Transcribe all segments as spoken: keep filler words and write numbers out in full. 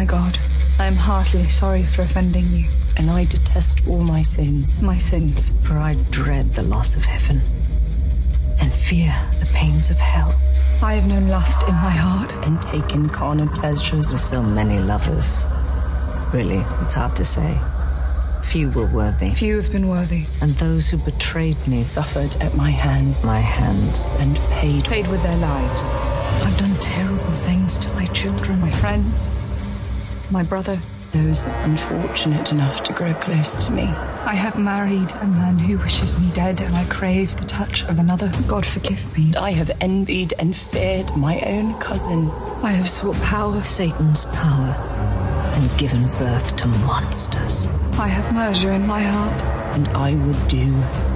my God, I am heartily sorry for offending you. And I detest all my sins. My sins. For I dread the loss of heaven and fear the pains of hell. I have known lust in my heart. And taken carnal pleasures with so many lovers. Really, it's hard to say. Few were worthy. Few have been worthy. And those who betrayed me suffered at my hands. My hands. And paid. Paid with their lives. I've done terrible things to my children. My friends. My brother. Those unfortunate enough to grow close to me. I have married a man who wishes me dead, and I crave the touch of another. God forgive me. I have envied and feared my own cousin. I have sought power. Satan's power. And given birth to monsters. I have murder in my heart. And I would do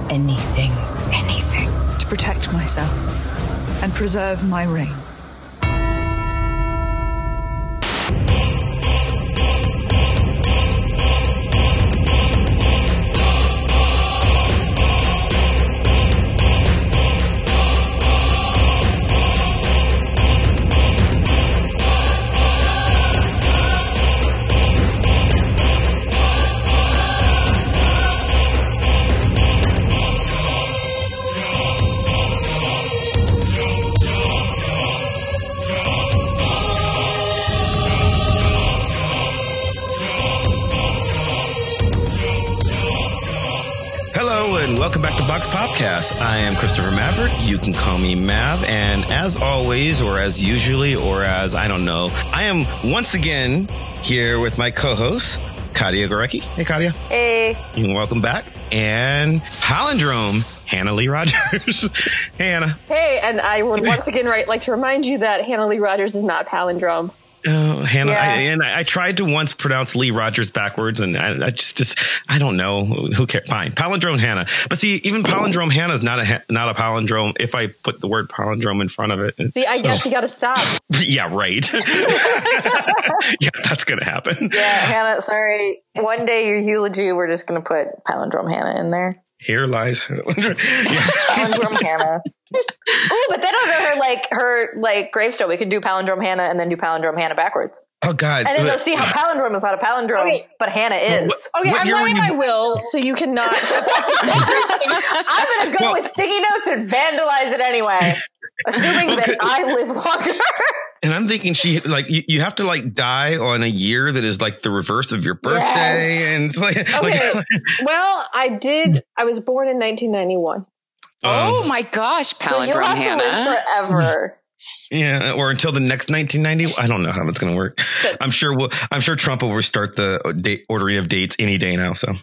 anything, anything, to protect myself and preserve my reign. I am Christopher Maverick. You can call me Mav. And as always, or as usually, or as I don't know, I am once again here with my co-host, Katya Gorecki. Hey, Katya. Hey. And welcome back. And palindrome, Hannah Lee Rogers. Hey, Hannah. Hey, and I would once again right, like to remind you that Hannah Lee Rogers is not palindrome. Oh, Hannah, yeah. I, and I tried to once pronounce Lee Rogers backwards, and I, I just, just, I don't know. Who cares? Fine, palindrome Hannah. But see, even palindrome Hannah is not a not a palindrome if I put the word palindrome in front of it. See, I so. guess you got to stop. Yeah, right. Yeah, that's gonna happen. Yeah, Hannah. Sorry. One day your eulogy, we're just gonna put palindrome Hannah in there. Here lies Hannah. Palindrome Hannah. Oh, but then on her like her like gravestone, we could do palindrome Hannah and then do palindrome Hannah backwards. Oh God! And then they'll see how palindrome is not a palindrome, okay. But Hannah is. What, okay, what I'm writing my will, so you cannot. I'm going to go well, with sticky notes and vandalize it anyway, assuming okay. that I live longer. And I'm thinking she like you, you have to like die on a year that is like the reverse of your birthday, yes. And it's like okay. Like, well, I did. I was born in nineteen ninety-one. Oh um, my gosh, palindrome so you'll have Hannah. To live forever. Yeah, or until the next nineteen ninety. I don't know how that's going to work. But, I'm sure we'll, I'm sure Trump will restart the date, ordering of dates any day now. So,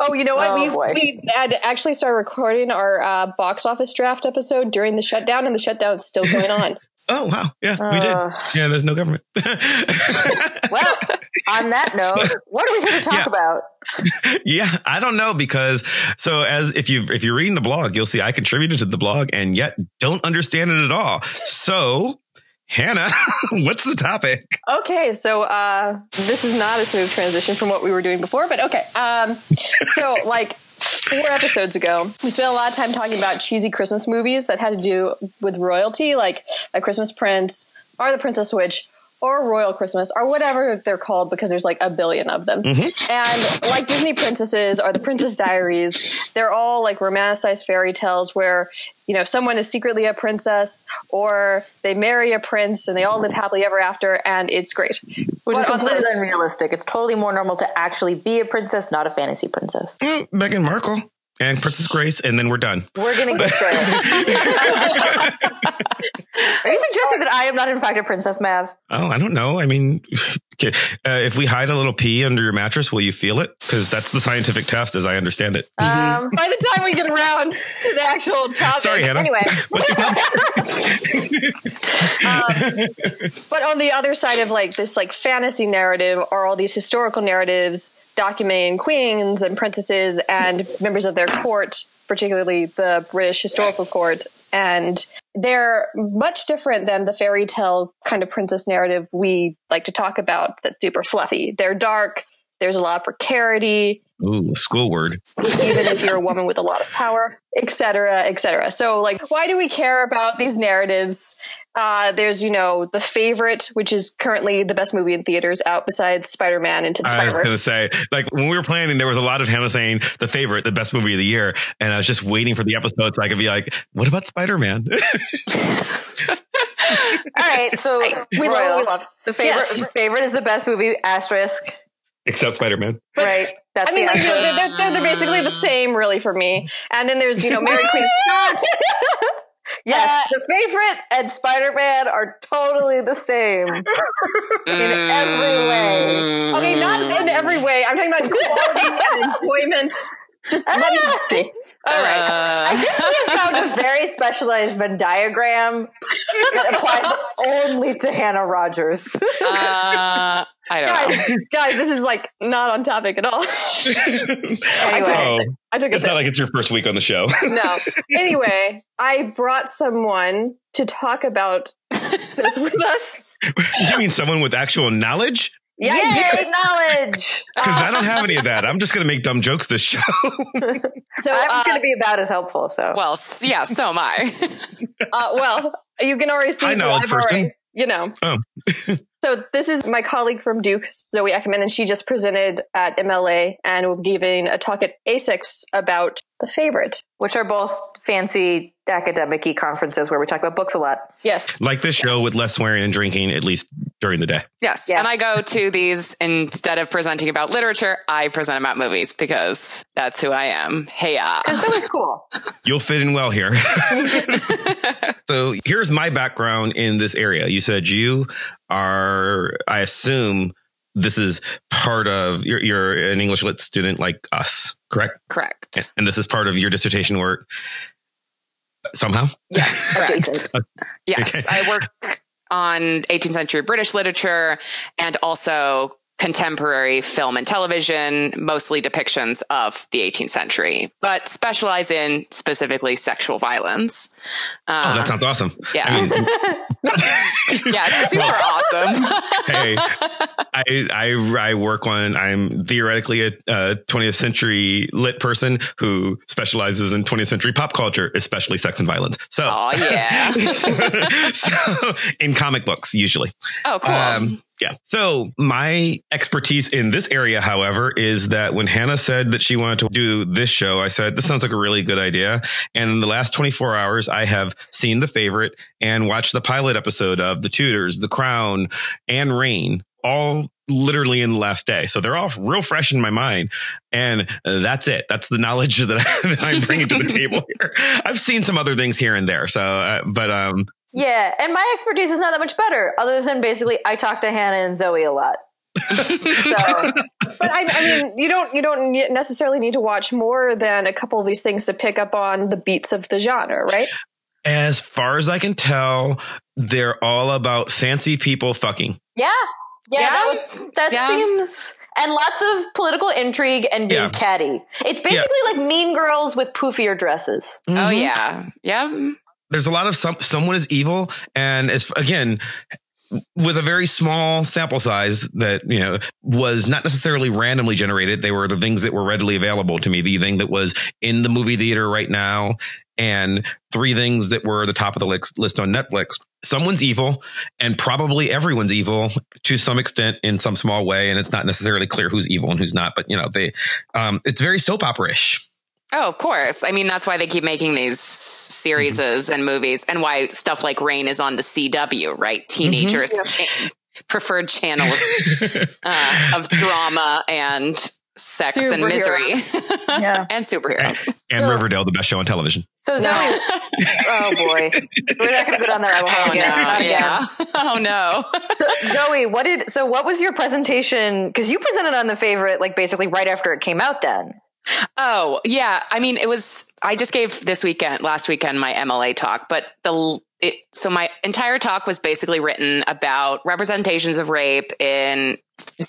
oh, you know what? Oh, we, we had to actually start recording our uh, box office draft episode during the shutdown, and the shutdown is still going on. Oh wow! Yeah, uh, we did. Yeah, there's no government. Well, on that note, what are we here to talk yeah. about? Yeah, I don't know because so as if you if you're reading the blog, you'll see I contributed to the blog and yet don't understand it at all. So, Hannah, what's the topic? Okay, so uh, this is not a smooth transition from what we were doing before, but okay. Um, so like. Four episodes ago, we spent a lot of time talking about cheesy Christmas movies that had to do with royalty, like A Christmas Prince or The Princess Switch or Royal Christmas or whatever they're called because there's like a billion of them. Mm-hmm. And like Disney Princesses or The Princess Diaries, they're all like romanticized fairy tales where, you know, someone is secretly a princess or they marry a prince and they all live happily ever after and it's great. Which is completely unrealistic. It's totally more normal to actually be a princess, not a fantasy princess. Mm, Meghan Markle and Princess Grace, and then we're done. We're going to get there. Are you suggesting that I am not, in fact, a princess, Mav? Oh, I don't know. I mean, okay. uh, if we hide a little pea under your mattress, will you feel it? Because that's the scientific test, as I understand it. Um, by the time we get around to the actual topic. Sorry, Hannah. Anyway. um, but on the other side of like this like fantasy narrative are all these historical narratives documenting queens and princesses and members of their court, particularly the British historical court. And they're much different than the fairy tale kind of princess narrative we like to talk about that's super fluffy. They're dark. There's a lot of precarity. Ooh, school word. Even if you're a woman with a lot of power, et cetera, et cetera. So, like, why do we care about these narratives? Uh, there's, you know, The Favourite, which is currently the best movie in theaters out besides Spider-Man Into the Spider-Verse. I was going to say, like, when we were planning, there was a lot of Hannah saying The Favourite, the best movie of the year. And I was just waiting for the episode so I could be like, what about Spider-Man? All right. So we love, we love The Favourite. Yes. Favorite is the best movie, asterisk. Except Spider-Man. But, right. That's I mean, the like, they're, they're, they're, they're basically the same, really, for me. And then there's, you know, Mary Queen of Scots. Yes, uh, The Favourite and Spider-Man are totally the same in every way. Okay, not in every way. I'm talking about quality and enjoyment. Just let uh, me. All right. Uh, I think we have found a very specialized Venn diagram that applies only to Hannah Rogers. uh, I don't guys, know. Guys, this is like not on topic at all. Anyway, I took, I took it's not like it's your first week on the show. No. Anyway, I brought someone to talk about this with us. You mean someone with actual knowledge? Yeah, yay, knowledge. Because I don't have any of that. I'm just going to make dumb jokes this show. So I'm uh, going to be about as helpful. So well, yeah, so am I. uh, well, you can already see. I know old person. You know. Oh. So this is my colleague from Duke, Zoe Ackerman, and she just presented at M L A and will be giving a talk at A S I C S about The Favourite, which are both fancy academic-y conferences where we talk about books a lot. Yes. Like this show yes. with less swearing and drinking, at least during the day. Yes. Yeah. And I go to these, instead of presenting about literature, I present about movies because that's who I am. Hey-ya. Because it's always cool. You'll fit in well here. So here's my background in this area. You said you are, I assume this is part of, you're, you're an English Lit student like us, correct? Correct. And this is part of your dissertation work somehow? Yes, correct. Okay. Yes, I work on eighteenth century British literature and also contemporary film and television, mostly depictions of the eighteenth century, but specialize in specifically sexual violence. Uh, oh, that sounds awesome. Yeah. I mean, yeah, it's super awesome. Hey, I, I, I work on, I'm theoretically a uh, twentieth century lit person who specializes in twentieth century pop culture, especially sex and violence. So, oh, yeah. So, in comic books, usually. Oh, cool. Um, Yeah. So my expertise in this area, however, is that when Hannah said that she wanted to do this show, I said, this sounds like a really good idea. And in the last twenty-four hours, I have seen The Favourite and watched the pilot episode of The Tudors, The Crown, and Reign, all literally in the last day. So they're all real fresh in my mind. And that's it. That's the knowledge that, I, that I'm bringing to the table here. I've seen some other things here and there. So, uh, but, um, yeah, and my expertise is not that much better, other than basically I talk to Hannah and Zoe a lot. So, but I, I mean, you don't you don't necessarily need to watch more than a couple of these things to pick up on the beats of the genre, right? As far as I can tell, they're all about fancy people fucking. Yeah, yeah, yeah. that, was, that yeah. seems, and lots of political intrigue and being yeah. catty. It's basically yeah. like Mean Girls with poofier dresses. Mm-hmm. Oh yeah, yeah. There's a lot of some, someone is evil. And as again, with a very small sample size that, you know, was not necessarily randomly generated. They were the things that were readily available to me. The thing that was in the movie theater right now and three things that were the top of the list on Netflix. Someone's evil and probably everyone's evil to some extent in some small way. And it's not necessarily clear who's evil and who's not. But, you know, they um, it's very soap opera-ish. Oh, of course. I mean, that's why they keep making these series mm-hmm. and movies and why stuff like Reign is on the C W, right? Teenagers' mm-hmm. yeah. cha- preferred channel of, uh, of drama and sex and misery. Yeah. And superheroes. And, and so, Riverdale, the best show on television. So Zoe. Oh, boy. We're not going to go down the rabbit hole. Oh, no, yeah. Oh, no. So, Zoe, what did, so what was your presentation? Because you presented on The Favourite, like basically right after it came out then. Oh, yeah. I mean, it was, I just gave this weekend, last weekend, my M L A talk, but the, it, so my entire talk was basically written about representations of rape in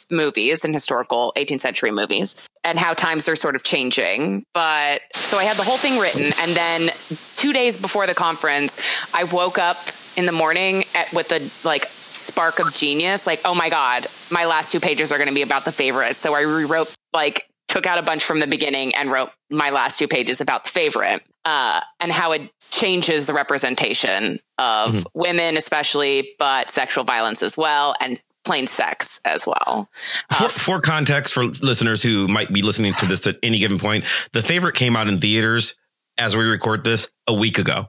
movies and historical eighteenth century movies and how times are sort of changing. But so I had the whole thing written. And then two days before the conference, I woke up in the morning at, with a like spark of genius, like, oh my God, my last two pages are going to be about The Favourite. So I rewrote like took out a bunch from the beginning and wrote my last two pages about The Favourite uh, and how it changes the representation of mm-hmm. women, especially, but sexual violence as well, and plain sex as well. Uh, for, for context, for listeners who might be listening to this at any given point, The Favourite came out in theaters as we record this a week ago.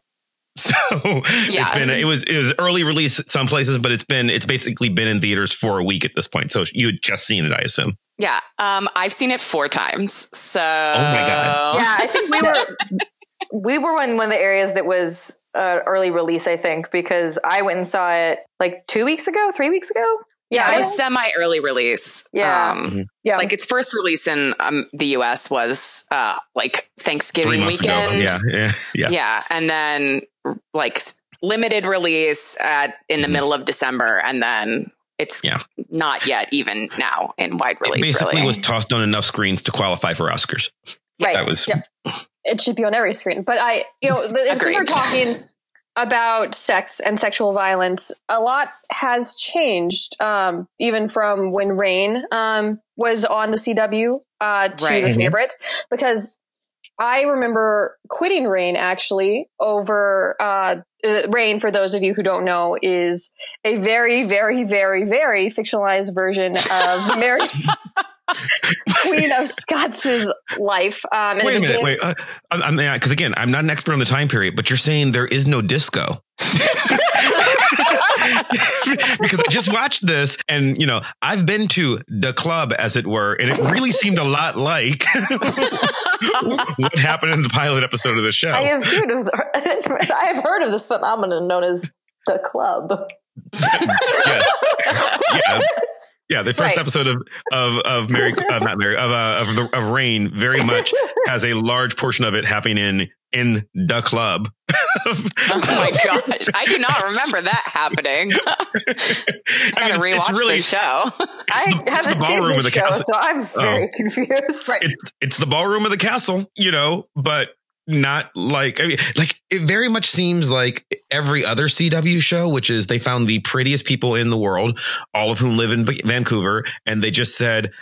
So yeah. it's been it was it was early release some places, but it's been it's basically been in theaters for a week at this point. So you had just seen it, I assume. Yeah, um, I've seen it four times. So, oh my god, yeah, I think we were we were in one of the areas that was uh, early release, I think, because I went and saw it like two weeks ago, three weeks ago. Yeah, yeah, it was semi early release. Yeah. Um, mm-hmm. yeah. Like its first release in um, the U S was uh, like Thanksgiving weekend. Yeah, yeah, yeah. Yeah. And then like limited release at in the mm-hmm. middle of December. And then it's yeah. not yet even now in wide release. It basically really. was tossed on enough screens to qualify for Oscars. Right. That was. Yeah. It should be on every screen. But I, you know, since we're talking about sex and sexual violence, a lot has changed, um, even from when Reign um, was on the C W uh, to right. The Favourite, because I remember quitting Reign actually over uh, Reign. For those of you who don't know, is a very, very, very, very fictionalized version of Mary Queen of Scots' life. Um, and wait a minute, wait. Uh, I mean, because again, I'm not an expert on the time period, but you're saying there is no disco. Because I just watched this, and you know, I've been to the club, as it were, and it really seemed a lot like what happened in the pilot episode of the show. I have heard of the, I have heard of this phenomenon known as the club. Yeah. Yeah. Yeah, the first right. episode of of of Mary, of not Mary, of uh, of, the, of Reign very much has a large portion of it happening in in the club. Oh my gosh, I do not remember that happening. I gotta I mean, rewatch really, the show. I the, haven't the seen the, the show, castle. So I'm very um, confused. Right. It's, it's the ballroom of the castle, you know, but not like I mean, like it very much seems like every other C W show, which is they found the prettiest people in the world, all of whom live in Vancouver, and they just said,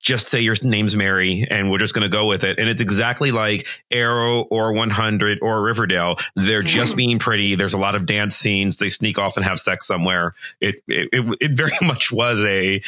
just say your name's Mary and we're just going to go with it. And it's exactly like Arrow or one hundred or Riverdale. They're just mm. being pretty. There's a lot of dance scenes. They sneak off and have sex somewhere. It it, it, it very much was a,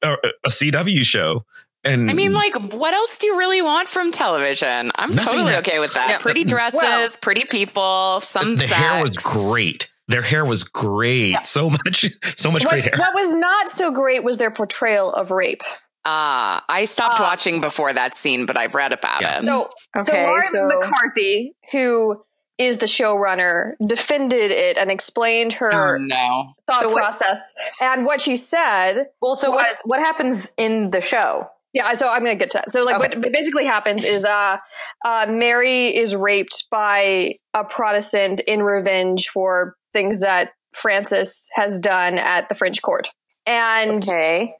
a a C W show. And I mean, like, what else do you really want from television? I'm totally that, okay with that. Yeah. Pretty dresses, well, pretty people, some the, the sex. Hair was great. Their hair was great. Yeah. So much, so much what, great hair. What was not so great was their portrayal of rape. Ah, uh, I stopped uh, watching before that scene, but I've read about yeah. it. So, okay, so Lauren so. McCarthy, who is the showrunner, defended it and explained her oh, no. thought so process what, and what she said. Well, so was, what's, what happens in the show? Yeah, so I'm going to get to that. So, like, okay. what basically happens is uh, uh, Mary is raped by a Protestant in revenge for things that Francis has done at the French court. And okay.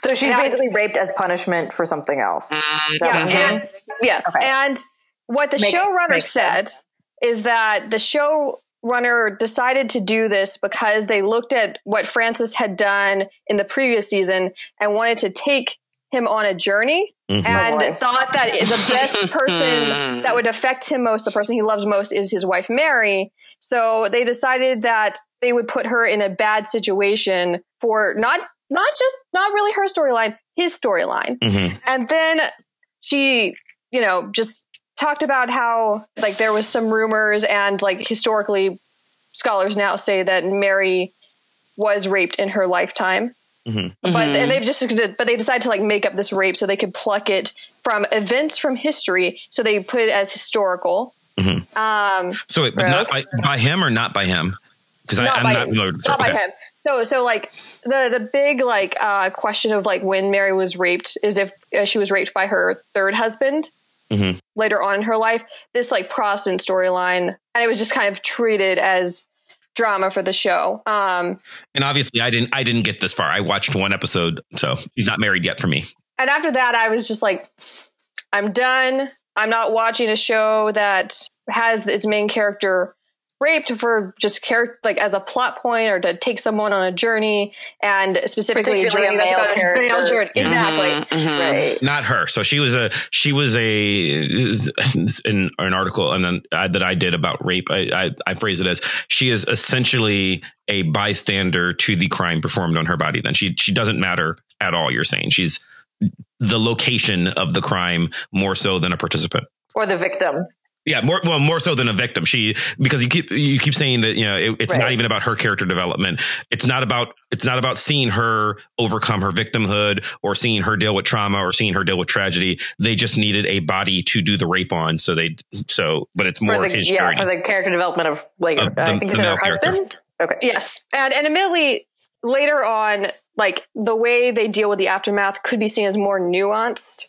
so she's and basically I, raped as punishment for something else. Is that yeah, what I mean? and, yes. Okay. And what the makes, showrunner makes said sense. is that the showrunner decided to do this because they looked at what Francis had done in the previous season and wanted to take him on a journey mm-hmm. and oh thought that the best person that would affect him most, the person he loves most, is his wife Mary. So they decided that they would put her in a bad situation for not not just not really her storyline, his storyline. Mm-hmm. And then she, you know, just talked about how like there was some rumors and like historically scholars now say that Mary was raped in her lifetime. Mm-hmm. But and they've just but they decided to like make up this rape so they could pluck it from events from history, so they put it as historical. Mm-hmm. Um, so wait, but not by, by him or not by him? Because I'm not him. Not okay. by him. So so like the the big like uh, question of like when Mary was raped is if uh, she was raped by her third husband mm-hmm. later on in her life. This like Protestant storyline, and it was just kind of treated as drama for the show. Um, and obviously I didn't, I didn't get this far. I watched one episode, so she's not married yet for me. And after that, I was just like, I'm done. I'm not watching a show that has its main character raped for just character, like as a plot point, or to take someone on a journey, and specifically a journey a male that's about a male journey. Mm-hmm, exactly. Mm-hmm. Right. Not her. So she was a she was a in an article and then I, that I did about rape. I, I I phrase it as she is essentially a bystander to the crime performed on her body. Then she she doesn't matter at all. You're saying she's the location of the crime more so than a participant or the victim. Yeah, more well, more so than a victim. She because you keep you keep saying that, you know, it, it's right. not even about her character development. It's not about it's not about seeing her overcome her victimhood or seeing her deal with trauma or seeing her deal with tragedy. They just needed a body to do the rape on. So they so but it's more for the, his yeah, for the character development of like of I the, think it's her husband. Character. Okay. Yes, and and admittedly later on, like the way they deal with the aftermath could be seen as more nuanced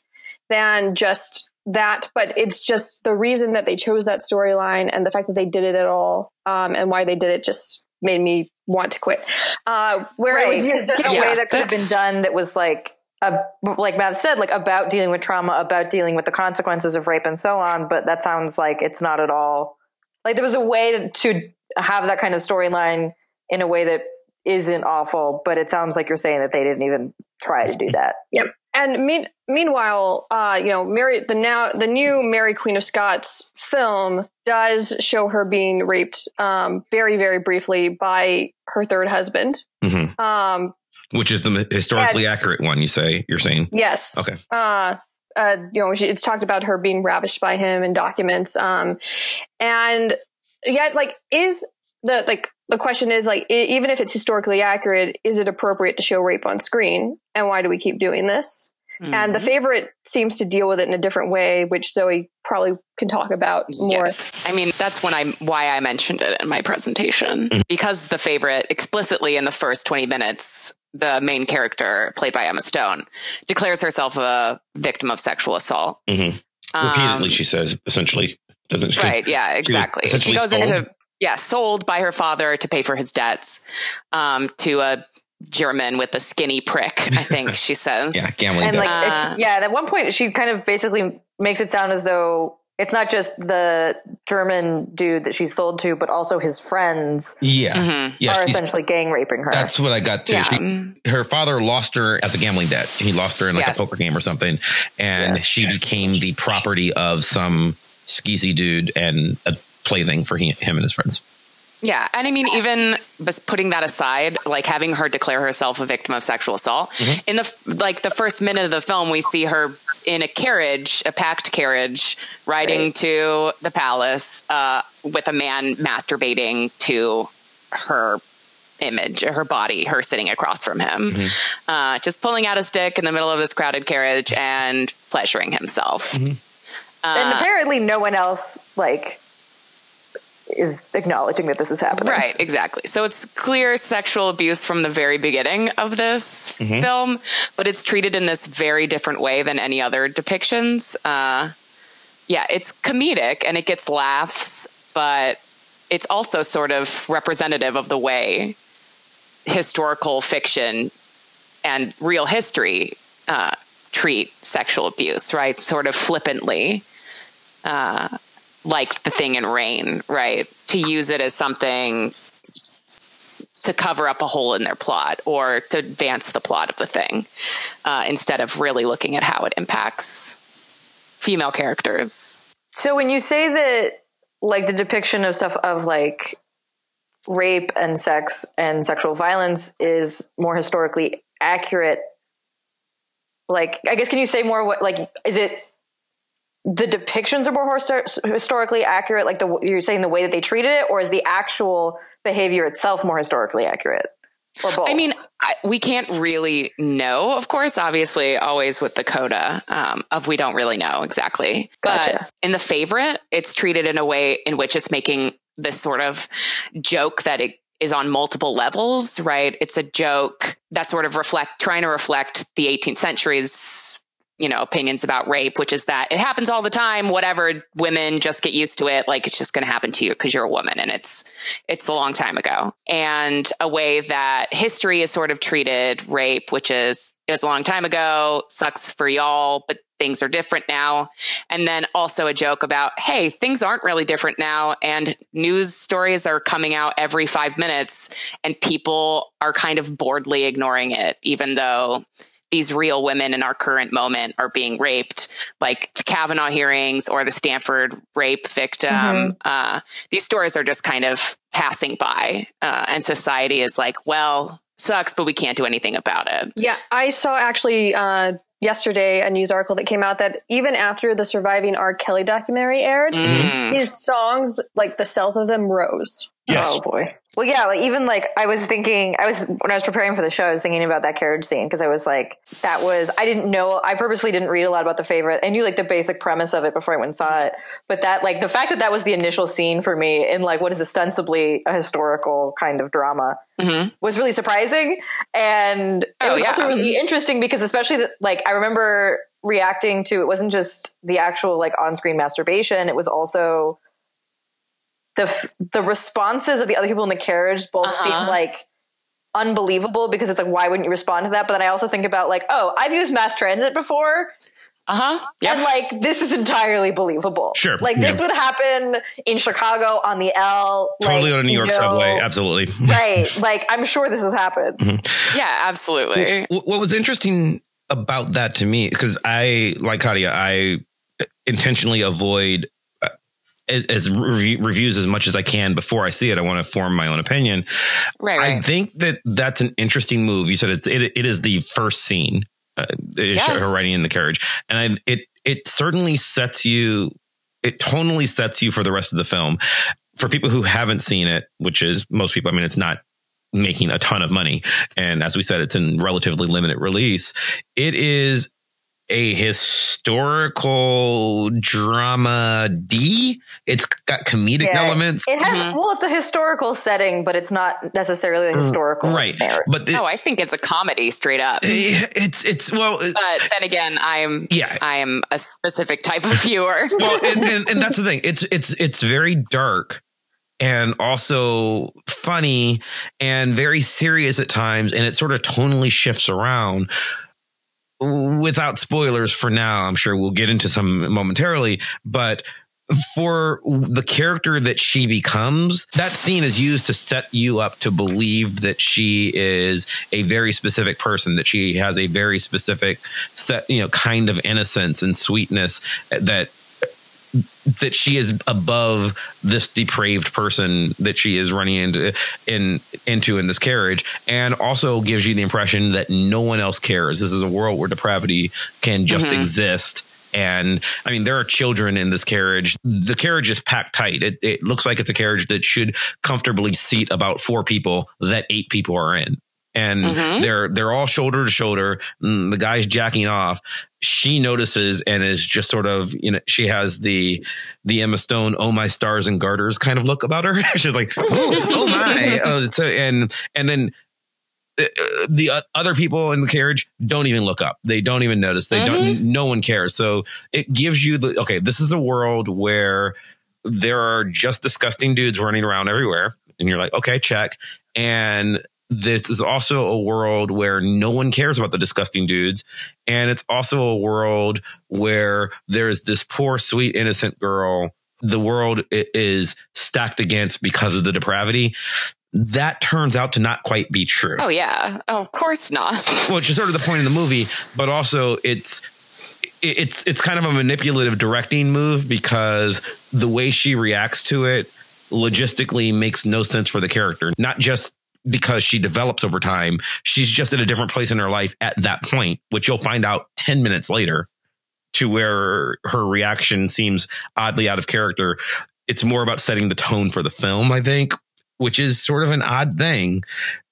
than just that, but it's just the reason that they chose that storyline and the fact that they did it at all um, and why they did it just made me want to quit. Uh, where right. it was used in a yeah, way that could have been done that was like, a, like Mav said, like about dealing with trauma, about dealing with the consequences of rape and so on. But that sounds like it's not at all. Like there was a way to have that kind of storyline in a way that isn't awful, but it sounds like you're saying that they didn't even try to do that. Yep. And mean, meanwhile, uh, you know, Mary, the now the new Mary Queen of Scots film does show her being raped um, very, very briefly by her third husband, mm-hmm. um, which is the historically and, accurate one. You say you're saying yes. Okay. Uh, uh, you know, she, it's talked about her being ravished by him in documents, um, and yet, like, is the like. The question is, like, even if it's historically accurate, is it appropriate to show rape on screen? And why do we keep doing this? Mm-hmm. And The Favourite seems to deal with it in a different way, which Zoe probably can talk about more. Yes. I mean, that's when I why I mentioned it in my presentation, mm-hmm. because The Favourite explicitly in the first twenty minutes, the main character played by Emma Stone declares herself a victim of sexual assault. Mm-hmm. Repeatedly, um, she says, essentially, doesn't she? Right. Yeah, exactly. She, she goes sold. into. Yeah, sold by her father to pay for his debts um, to a German with a skinny prick, I think she says. Yeah, gambling. And like, uh, it's, yeah, and at one point she kind of basically makes it sound as though it's not just the German dude that she's sold to, but also his friends. Yeah, mm-hmm. yeah are essentially gang raping her. That's what I got to. Yeah. She, her father lost her as a gambling debt. He lost her in like yes. a poker game or something, and yes. she yeah. became the property of some skeezy dude and. A, plaything for he, him and his friends. Yeah. And I mean, even putting that aside, like having her declare herself a victim of sexual assault mm-hmm. in the, like the first minute of the film, we see her in a carriage, a packed carriage riding right. to the palace uh, with a man masturbating to her image, her body, her sitting across from him, mm-hmm. uh, just pulling out his dick in the middle of this crowded carriage and pleasuring himself. Mm-hmm. Uh, and apparently no one else like, is acknowledging that this is happening. Right, exactly. So it's clear sexual abuse from the very beginning of this mm-hmm. film, but it's treated in this very different way than any other depictions. Uh, yeah, it's comedic and it gets laughs, but it's also sort of representative of the way historical fiction and real history uh, treat sexual abuse, right? Sort of flippantly. Uh, like the thing in Reign, right? To use it as something to cover up a hole in their plot or to advance the plot of the thing uh, instead of really looking at how it impacts female characters. So when you say that, like the depiction of stuff of like rape and sex and sexual violence is more historically accurate, like, I guess, can you say more what, like, is it, the depictions are more historically accurate, like the, you're saying the way that they treated it, or is the actual behavior itself more historically accurate? Or both? I mean, I, we can't really know, of course, obviously always with the coda um, of we don't really know exactly. Gotcha. But in The Favourite, it's treated in a way in which it's making this sort of joke that it is on multiple levels, right? It's a joke that sort of reflect, trying to reflect the eighteenth century's you know, opinions about rape, which is that it happens all the time, whatever, women just get used to it. Like it's just going to happen to you because you're a woman and it's, it's a long time ago. And a way that history is sort of treated rape, which is, it was a long time ago, sucks for y'all, but things are different now. And then also a joke about, hey, things aren't really different now. And news stories are coming out every five minutes and people are kind of boredly ignoring it, even though these real women in our current moment are being raped, like the Kavanaugh hearings or the Stanford rape victim. Mm-hmm. Uh, these stories are just kind of passing by. Uh, and society is like, well, sucks, but we can't do anything about it. Yeah, I saw actually uh, yesterday a news article that came out that even after the surviving R. Kelly documentary aired, mm. his songs, like the sales of them rose. Yes. Oh, boy. Well, yeah, like, even like I was thinking, I was, when I was preparing for the show, I was thinking about that carriage scene because I was like, that was, I didn't know, I purposely didn't read a lot about The Favourite. I knew like the basic premise of it before I went and saw it. But that, like the fact that that was the initial scene for me in like what is ostensibly a historical kind of drama mm-hmm. was really surprising. And oh, it was yeah. also really interesting because especially the, like I remember reacting to, it wasn't just the actual like on-screen masturbation. It was also the f- the responses of the other people in the carriage both uh-huh. seem like unbelievable because it's like, why wouldn't you respond to that? But then I also think about like, oh, I've used mass transit before. Uh-huh. Yep. And like, this is entirely believable. Sure. Like this yeah. would happen in Chicago on the L. Totally like, on a New York you know, subway. Absolutely. Right. Like I'm sure this has happened. Mm-hmm. Yeah, absolutely. What, what was interesting about that to me, because I, like Katya, I intentionally avoid As, as re- reviews as much as I can before I see it. I want to form my own opinion. Right, right. I think that that's an interesting move. You said it's it, it is the first scene. Uh, it is yeah. her riding in the carriage, and I, it it certainly sets you. It tonally sets you for the rest of the film. For people who haven't seen it, which is most people. I mean, it's not making a ton of money, and as we said, it's in relatively limited release. It is a historical drama D. It's got comedic yeah, elements. It has mm-hmm. well, it's a historical setting, but it's not necessarily a historical right. narrative. But no, oh, I think it's a comedy straight up. It's it's well, it, but then again, I'm yeah, I am a specific type of viewer. Well, and, and, and that's the thing. It's it's it's very dark and also funny and very serious at times, and it sort of tonally shifts around. Without spoilers for now, I'm sure we'll get into some momentarily, but for the character that she becomes, that scene is used to set you up to believe that she is a very specific person, that she has a very specific set, you know, kind of innocence and sweetness that that she is above this depraved person that she is running into in into in this carriage, and also gives you the impression that no one else cares. This is a world where depravity can just mm-hmm. exist. And I mean, there are children in this carriage. The carriage is packed tight. It, it looks like it's a carriage that should comfortably seat about four people that eight people are in. And mm-hmm. they're they're all shoulder to shoulder. The guy's jacking off. She notices and is just sort of, you know, she has the the Emma Stone, oh my stars and garters kind of look about her. She's like, oh, oh my. Oh, so, and and then the, the other people in the carriage don't even look up. They don't even notice. They mm-hmm. don't. No one cares. So it gives you the okay. This is a world where there are just disgusting dudes running around everywhere, and you're like, okay, check. And this is also a world where no one cares about the disgusting dudes. And it's also a world where there's this poor, sweet, innocent girl. The world is stacked against because of the depravity. That turns out to not quite be true. Oh, yeah. Oh, of course not. Which is sort of the point of the movie. But also it's it's it's kind of a manipulative directing move because the way she reacts to it logistically makes no sense for the character. Not just because she develops over time. She's just in a different place in her life at that point, which you'll find out ten minutes later, to where her reaction seems oddly out of character. It's more about setting the tone for the film, I think, which is sort of an odd thing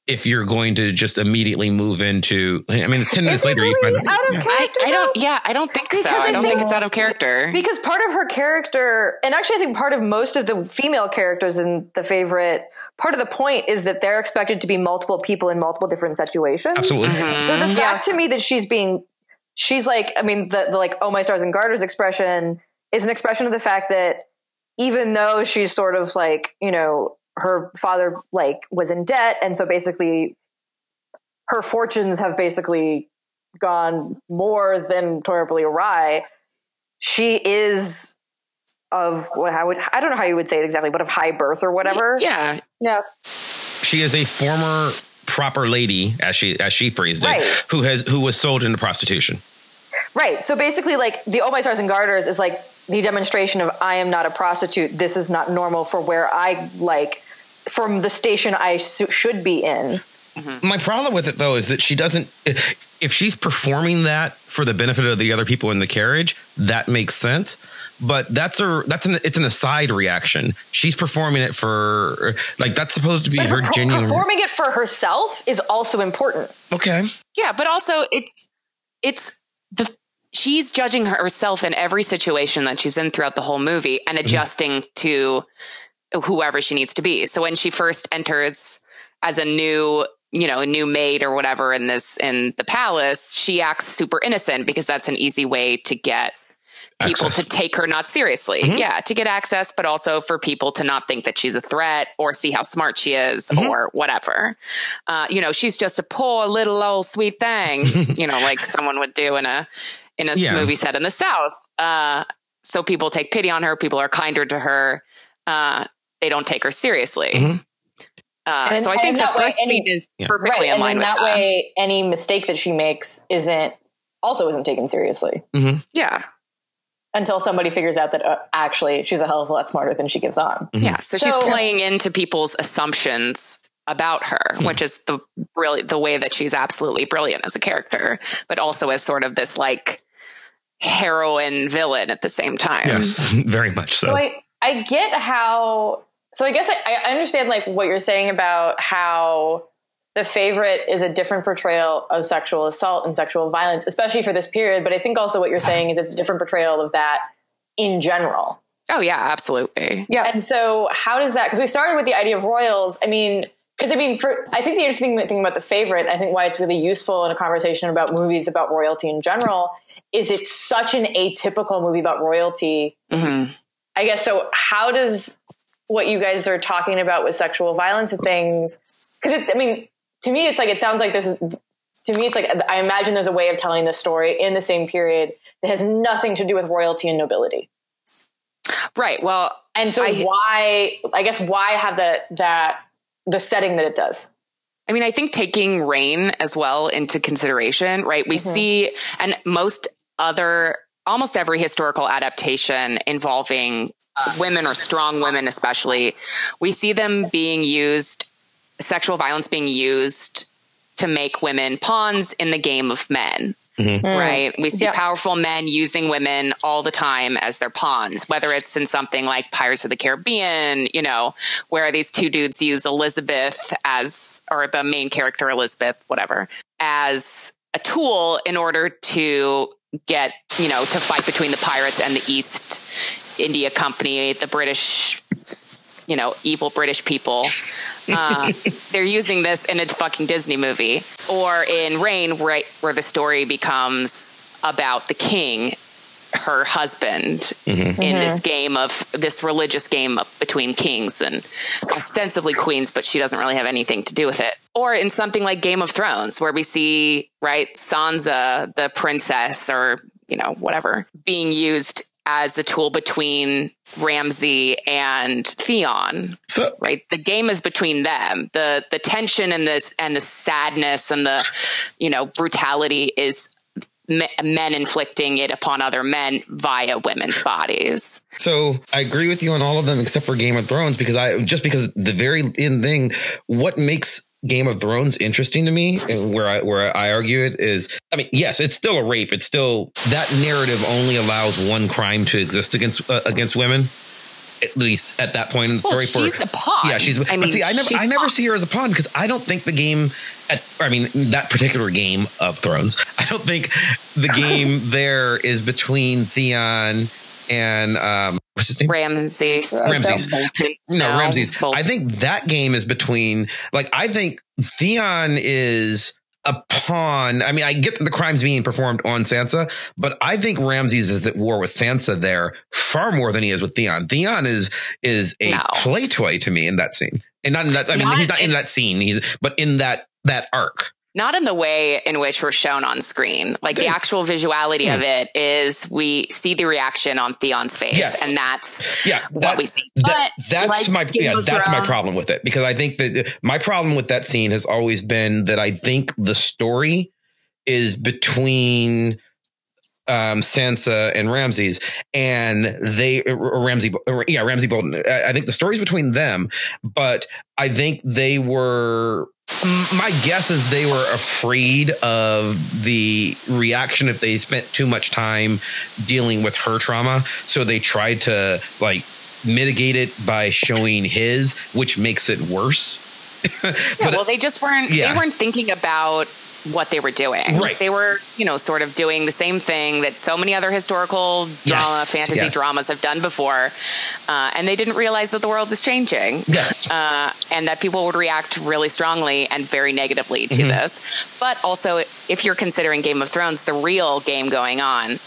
if you're going to just immediately move into, I mean, it's ten minutes later. Really you find out of yeah. character? I, I don't, yeah, I don't think because so. I, I don't think, think it's out of character. Because part of her character, and actually I think part of most of the female characters in The Favourite, part of the point is that they're expected to be multiple people in multiple different situations. Absolutely. Mm-hmm. So the fact yeah. to me that she's being, she's like, I mean, the, the like, oh, my stars and garters expression is an expression of the fact that even though she's sort of like, you know, her father like was in debt. And so basically her fortunes have basically gone more than horribly awry, she is of what I would, I don't know how you would say it exactly, but of high birth or whatever. Yeah. Yeah. She is a former proper lady, as she, as she phrased it, right. who has, who was sold into prostitution. Right. So basically, like, the Oh My Stars and Garters is like the demonstration of, I am not a prostitute. This is not normal for where I, like, from the station I su- should be in. Mm-hmm. My problem with it, though, is that she doesn't, if she's performing that for the benefit of the other people in the carriage, that makes sense. But that's a that's an it's an aside reaction. She's performing it for, like, that's supposed to be but her per- genuine. Performing it for herself is also important. Okay. Yeah, but also it's it's the she's judging herself in every situation that she's in throughout the whole movie and adjusting mm-hmm. to whoever she needs to be. So when she first enters as a new, you know, a new maid or whatever in this in the palace, she acts super innocent because that's an easy way to get people access. To take her not seriously. Mm-hmm. Yeah, to get access, but also for people to not think that she's a threat or see how smart she is mm-hmm. or whatever. Uh, you know, she's just a poor little old sweet thing, you know, like someone would do in a in a yeah. movie set in the South. Uh, so people take pity on her. People are kinder to her. Uh, they don't take her seriously. Mm-hmm. Uh, and, so I think the first scene is perfectly in line with that. And that way, any mistake that she makes isn't also isn't taken seriously. Mm-hmm. Yeah. Until somebody figures out that uh, actually she's a hell of a lot smarter than she gives on. Mm-hmm. Yeah. So, so she's playing into people's assumptions about her, hmm. which is the really the way that she's absolutely brilliant as a character, but also as sort of this like heroine villain at the same time. Yes, very much so. So I, I get how, so I guess I, I understand like what you're saying about how The Favourite is a different portrayal of sexual assault and sexual violence, especially for this period. But I think also what you're saying is it's a different portrayal of that in general. Oh, yeah, absolutely. Yeah. And so how does that, because we started with the idea of royals. I mean, because I mean, for, I think the interesting thing about The Favourite, I think why it's really useful in a conversation about movies about royalty in general, is it's such an atypical movie about royalty. Mm-hmm. I guess, so how does what you guys are talking about with sexual violence and things, because I mean, to me, it's like, it sounds like this is, to me, it's like, I imagine there's a way of telling this story in the same period that has nothing to do with royalty and nobility. Right. Well, and so I, why, I guess, why have that, that, the setting that it does? I mean, I think taking Reign as well into consideration, right? We mm-hmm. see, and most other, almost every historical adaptation involving women or strong women, especially, we see them being used sexual violence being used to make women pawns in the game of men, mm-hmm. right? We see yep. powerful men using women all the time as their pawns, whether it's in something like Pirates of the Caribbean, you know, where these two dudes use Elizabeth as, or the main character, Elizabeth, whatever, as a tool in order to get, you know, to fight between the pirates and the East India Company, the British, you know, evil British people. Uh, they're using this in a fucking Disney movie, or in Reign, right, where the story becomes about the king, her husband, mm-hmm. in mm-hmm. this game of this religious game of, between kings and ostensibly queens, but she doesn't really have anything to do with it. Or in something like Game of Thrones, where we see, right, Sansa, the princess, or, you know, whatever, being used as a tool between Ramsay and Theon, so, right? The game is between them. The the tension and this and the sadness and the, you know, brutality is me- men inflicting it upon other men via women's bodies. So I agree with you on all of them except for Game of Thrones, because I just because the very end thing, what makes Game of Thrones interesting to me, and where I where I argue it is, I mean, yes, it's still a rape. It's still that narrative only allows one crime to exist against uh, against women, at least at that point in the well, story. She's for, a pawn. Yeah, she's. I mean, see, I never I never see her as a pawn because I don't think the game. At, I mean, that particular Game of Thrones. I don't think the game there is between Theon and um, what's his name? Ramses. Ramses. No, Ramses. I think that game is between, like, I think Theon is a pawn. I mean, I get the crimes being performed on Sansa, but I think Ramses is at war with Sansa there far more than he is with Theon. Theon is is a no. play toy to me in that scene, and not in that. I mean, not he's not in, in that scene. He's but in that that arc. not in the way in which we're shown on screen. Like the actual visuality mm. of it is we see the reaction on Theon's face, yes. and that's yeah, what that, we see. That, but that's like my yeah, that's my problem with it, because I think that my problem with that scene has always been that I think the story is between um, Sansa and Ramsay's, and they or Ramsay or, yeah Ramsay Bolton. I, I think the story's between them, but I think they were. My guess is they were afraid of the reaction if they spent too much time dealing with her trauma. So they tried to like mitigate it by showing his, which makes it worse. Yeah, but, well, they just weren't, yeah. they weren't thinking about what they were doing. Right. They were, you know, sort of doing the same thing that so many other historical drama, yes, fantasy yes. dramas have done before. Uh, and they didn't realize that the world is changing. Yes. Uh, and that people would react really strongly and very negatively to mm-hmm. this. But also, if you're considering Game of Thrones, the real game going on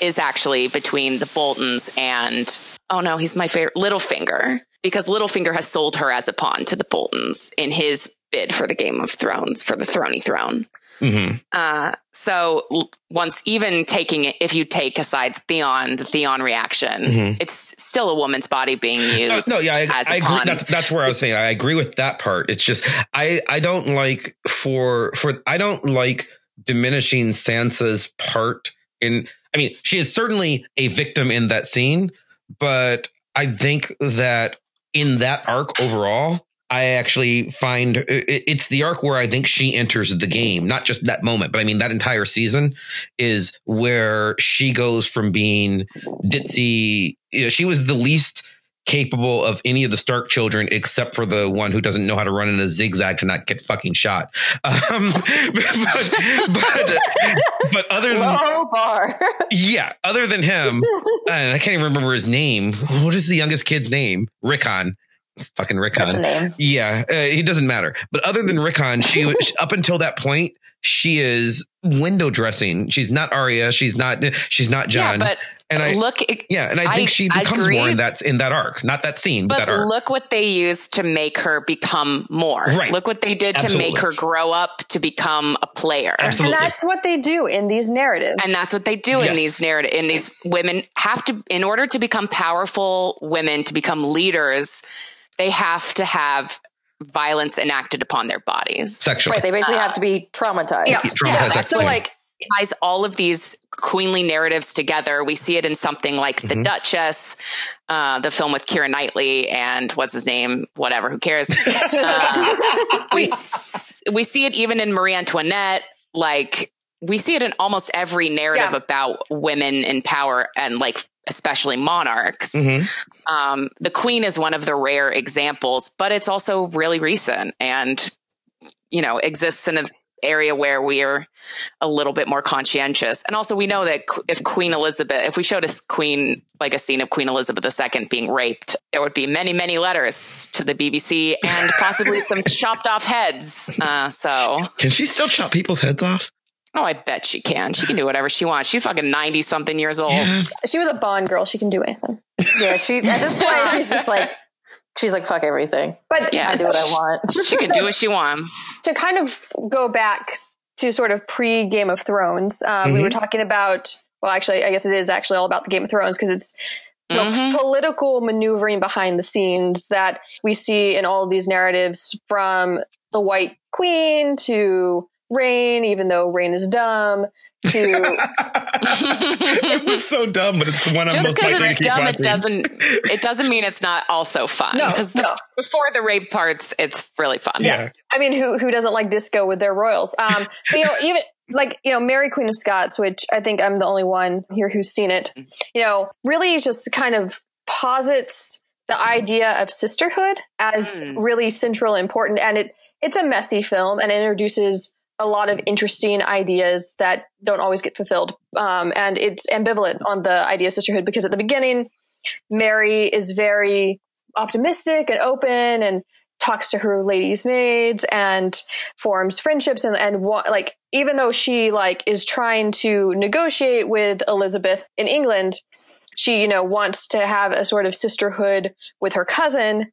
is actually between the Boltons and, oh no, he's my favorite, Littlefinger. Because Littlefinger has sold her as a pawn to the Boltons in his bid for the Game of Thrones, for the throny throne. Mm-hmm. Uh, so once even taking it, if you take aside Theon, the Theon reaction, mm-hmm. it's still a woman's body being used. No, no yeah, I, as I a agree. Pawn. That's, that's where I was saying I agree with that part. It's just I I don't like for for I don't like diminishing Sansa's part in. I mean, she is certainly a victim in that scene, but I think that in that arc overall. I actually find it's the arc where I think she enters the game, not just that moment, but I mean, that entire season is where she goes from being ditzy. You know, she was the least capable of any of the Stark children, except for the one who doesn't know how to run in a zigzag to not get fucking shot. Um, but, but, but other than low bar. Yeah. Other than him, and I can't even remember his name. What is the youngest kid's name? Rickon. Fucking Rickon. That's a name. Yeah, uh, he doesn't matter. But other than Rickon, she up until that point, she is window dressing. She's not Arya. She's not. She's not Jon. Yeah, but and I look. It, yeah, and I, I think she becomes agree. more in that in that arc, not that scene, but, but that arc. Look what they used to make her become more. Right. Look what they did Absolutely. to make her grow up to become a player. Absolutely. And that's what they do in these narratives. And that's what they do yes. in these narrative. In these women have to, in order to become powerful women, to become leaders. They have to have violence enacted upon their bodies. Sexual. Right. They basically uh, have to be traumatized. Yeah. traumatized yeah. So like it ties all of these queenly narratives together. We see it in something like mm-hmm. The Duchess, uh, the film with Keira Knightley and what's his name, whatever, who cares? uh, we, we see it even in Marie Antoinette, like we see it in almost every narrative yeah. about women in power and like, especially monarchs. Mm-hmm. Um, the Queen is one of the rare examples, but it's also really recent and, you know, exists in an area where we are a little bit more conscientious. And also we know that if Queen Elizabeth, if we showed a Queen, like a scene of Queen Elizabeth the Second being raped, there would be many, many letters to the B B C and possibly some chopped off heads. Uh, so can she still chop people's heads off? Oh, I bet she can. She can do whatever she wants. She's fucking ninety something years old. Yeah. She was a Bond girl. She can do anything. Yeah, she at this point she's just like she's like fuck everything. But yeah, I do what I want. She can do what she wants. To kind of go back to sort of pre Game of Thrones, um, mm-hmm. we were talking about. Well, actually, I guess it is actually all about the Game of Thrones because it's you know, mm-hmm. political maneuvering behind the scenes that we see in all of these narratives, from the White Queen to. Reign, even though Reign is dumb, to it was so dumb, but it's the one I'm most likely to keep watching. Just because it's dumb, it doesn't it doesn't mean it's not also fun. Because no, no. before the rape parts, it's really fun. Yeah, yeah. I mean, who who doesn't like disco with their royals? Um, but, you know, even like you know, Mary Queen of Scots, which I think I'm the only one here who's seen it. You know, really just kind of posits the idea of sisterhood as mm. really central and important, and it it's a messy film and it introduces. A lot of interesting ideas that don't always get fulfilled. Um, and it's ambivalent on the idea of sisterhood because at the beginning, Mary is very optimistic and open and talks to her ladies' maids and forms friendships. And, and like, even though she like is trying to negotiate with Elizabeth in England, she, you know, wants to have a sort of sisterhood with her cousin.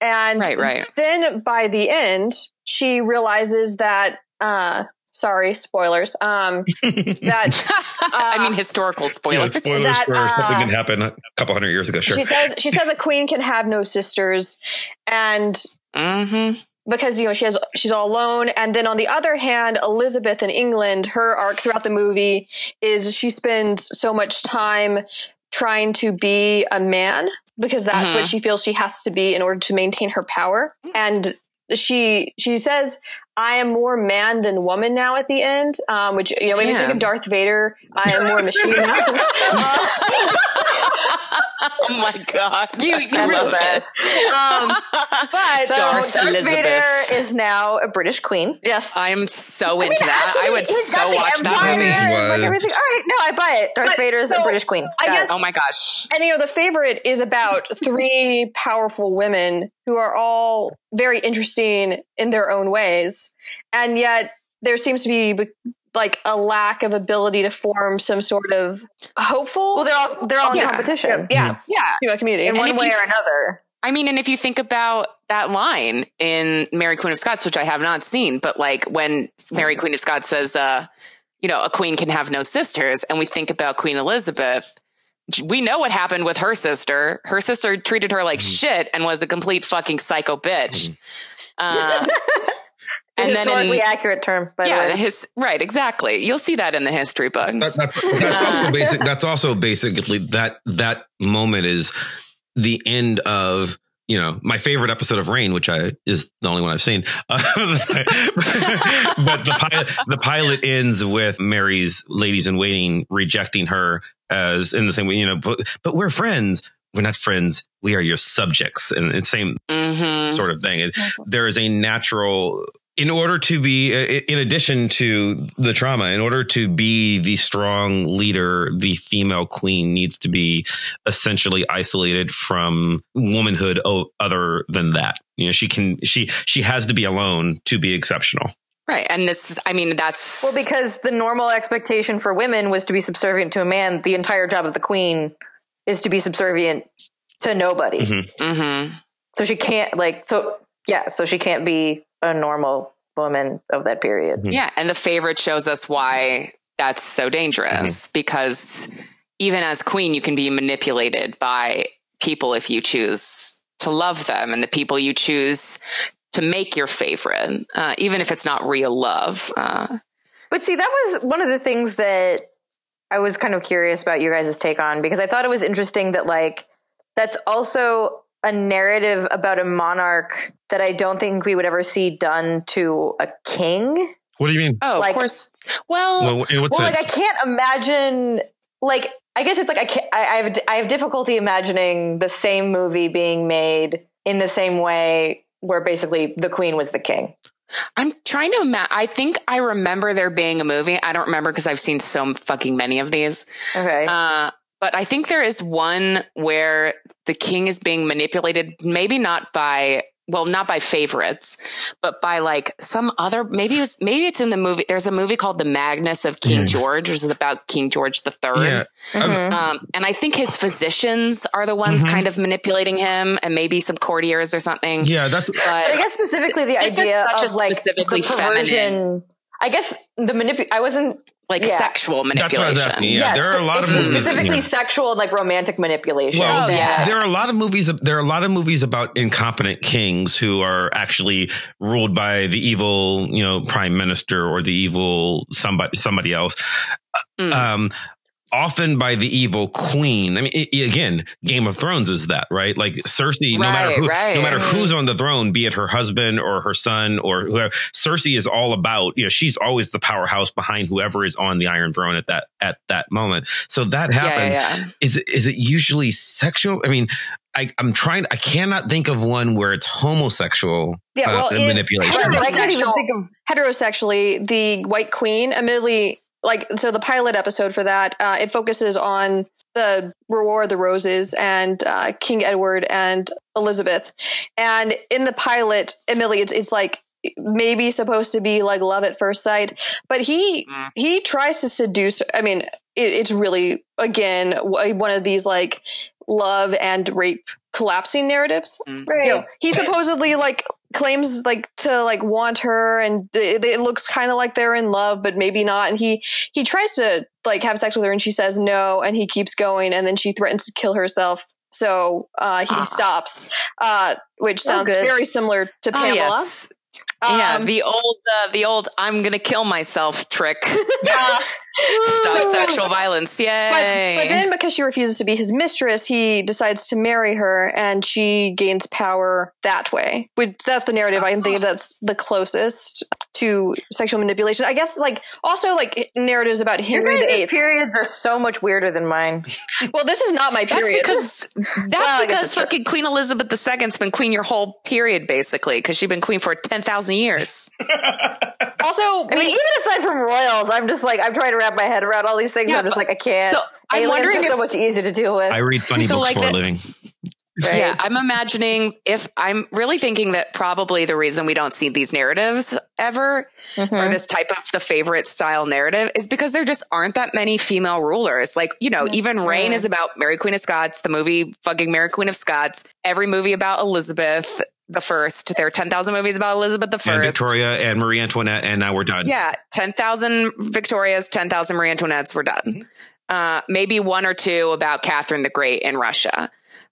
And right, right. then by the end, she realizes that, Uh, Sorry, spoilers. Um, that uh, I mean, historical spoilers. You know, spoilers that, for uh, something that happened a couple hundred years ago. Sure. She says she says a queen can have no sisters, and mm-hmm. because you know she has she's all alone. And then on the other hand, Elizabeth in England, her arc throughout the movie is she spends so much time trying to be a man because that's mm-hmm. what she feels she has to be in order to maintain her power. And she she says, I am more man than woman now at the end, um, which, you know, made yeah. me think of Darth Vader. I am more machine. uh, oh my God. You, you I love this. Um, but so Darth, Darth Vader is now a British queen. Yes. I'm so into I mean, that. Actually, I would so watch that movie. Like everything. All right. No, I buy it. Darth but, Vader is so, a British queen. I guess, oh my gosh. And, you know, The Favourite is about three powerful women who are all very interesting in their own ways. And yet there seems to be like a lack of ability to form some sort of hopeful. Well, they're all, they're all yeah. in competition. Yeah. Yeah. yeah. Community in and one way you, or another. I mean, and if you think about that line in Mary Queen of Scots, which I have not seen, but like when Mary Queen of Scots says, uh, you know, a queen can have no sisters. And we think about Queen Elizabeth. We know what happened with her sister. Her sister treated her like mm-hmm. shit and was a complete fucking psycho bitch. Mm-hmm. Uh, and then historically in, accurate term, by yeah, the way. His, right, exactly. You'll see that in the history books. That, that, that's, also basic, that's also basically that that moment is the end of, you know, my favorite episode of Reign, which I is the only one I've seen. Uh, but the pilot, the pilot ends with Mary's ladies in waiting rejecting her as in the same way, you know, but, but we're friends. We're not friends. We are your subjects, and it's same mm-hmm. sort of thing. And there is a natural, in order to be, in addition to the trauma, in order to be the strong leader, the female queen needs to be essentially isolated from womanhood other than that. You know, she can, she, she has to be alone to be exceptional. Right. And this is, I mean, that's. Well, because the normal expectation for women was to be subservient to a man. The entire job of the queen is to be subservient to nobody. Mm-hmm. Mm-hmm. So she can't like, so yeah, so she can't be a normal woman of that period. Mm-hmm. Yeah. And The Favourite shows us why that's so dangerous mm-hmm. because even as queen, you can be manipulated by people if you choose to love them and the people you choose to make your favorite, uh, even if it's not real love. Uh, but see, that was one of the things that I was kind of curious about you guys' take on, because I thought it was interesting that like, that's also a narrative about a monarch that I don't think we would ever see done to a king. What do you mean? Oh, like, of course. Well, well, what's well like I can't imagine, like, I guess it's like, I can't, I, I have, I have difficulty imagining the same movie being made in the same way where basically the queen was the king. I'm trying to imagine. I think I remember there being a movie. I don't remember because I've seen so fucking many of these. Okay. Uh, but I think there is one where the king is being manipulated, maybe not by, well, not by favorites, but by like some other, maybe it was, maybe it's in the movie. There's a movie called The Magnus of King mm. George, which is about King George the Third. Yeah. Mm-hmm. Um, and I think his physicians are the ones mm-hmm. kind of manipulating him, and maybe some courtiers or something. Yeah, that's. But, but I guess specifically the idea of like specifically the perversion. Feminine. I guess the manip. I wasn't. Like yeah. sexual manipulation. That's what I was asking. Yeah, yes, there are a lot it's of movies, specifically yeah. sexual, like romantic manipulation. Well, oh, yeah. There are a lot of movies. There are a lot of movies about incompetent kings who are actually ruled by the evil, you know, prime minister or the evil somebody, somebody else. Mm. Um, often by the evil queen. I mean, it, again, Game of Thrones is that, right? Like Cersei, right, no matter who, right. no matter who's on the throne, be it her husband or her son or whoever, Cersei is all about, you know, she's always the powerhouse behind whoever is on the Iron Throne at that, at that moment. So that happens. Yeah, yeah, yeah. Is, is it usually sexual? I mean, I, I'm trying, I cannot think of one where it's homosexual yeah, uh, well, in, manipulation. Heterosexual, I can't even think of heterosexually, the White Queen, admittedly, like, so the pilot episode for that, uh, it focuses on the War of the Roses and uh, King Edward and Elizabeth. And in the pilot, admittedly, it's, it's like maybe supposed to be like love at first sight, but he mm. he tries to seduce. I mean, it, it's really, again, one of these like love and rape collapsing narratives. Mm. Right. You know, he supposedly like claims like to like want her, and it, it looks kind of like they're in love, but maybe not. And he he tries to like have sex with her, and she says no, and he keeps going, and then she threatens to kill herself. So uh, he ah. stops, uh, which so sounds good. very similar to Pamela. Oh, yes. Um, yeah, the old, uh, the old "I'm gonna kill myself" trick. Yeah. Stop sexual violence, yay! But, but then, because she refuses to be his mistress, he decides to marry her, and she gains power that way. Which that's the narrative uh-huh. I can think of that's the closest to sexual manipulation. I guess, like also like narratives about Henry the Eighth. Periods are so much weirder than mine. Well, this is not my period. That's because that's well, because fucking true. Queen Elizabeth the Second's been queen your whole period, basically, because she's been queen for ten thousand years. Also, I mean, we, even aside from royals, I'm just like I'm trying to wrap my head around all these things. Yeah, I'm just like I can't. So I'm wondering if, so much easier to deal with. I read funny so books like for that, a living. Right? Yeah, I'm imagining if I'm really thinking that probably the reason we don't see these narratives ever mm-hmm. or this type of the favorite style narrative is because there just aren't that many female rulers. Like, you know, That's even true. Reign is about Mary Queen of Scots, the movie fucking Mary Queen of Scots, every movie about Elizabeth the First. There are ten thousand movies about Elizabeth the First. And Victoria and Marie Antoinette, and now we're done. Yeah, ten thousand Victorias, ten thousand Marie Antoinettes, we're done. Uh, maybe one or two about Catherine the Great in Russia.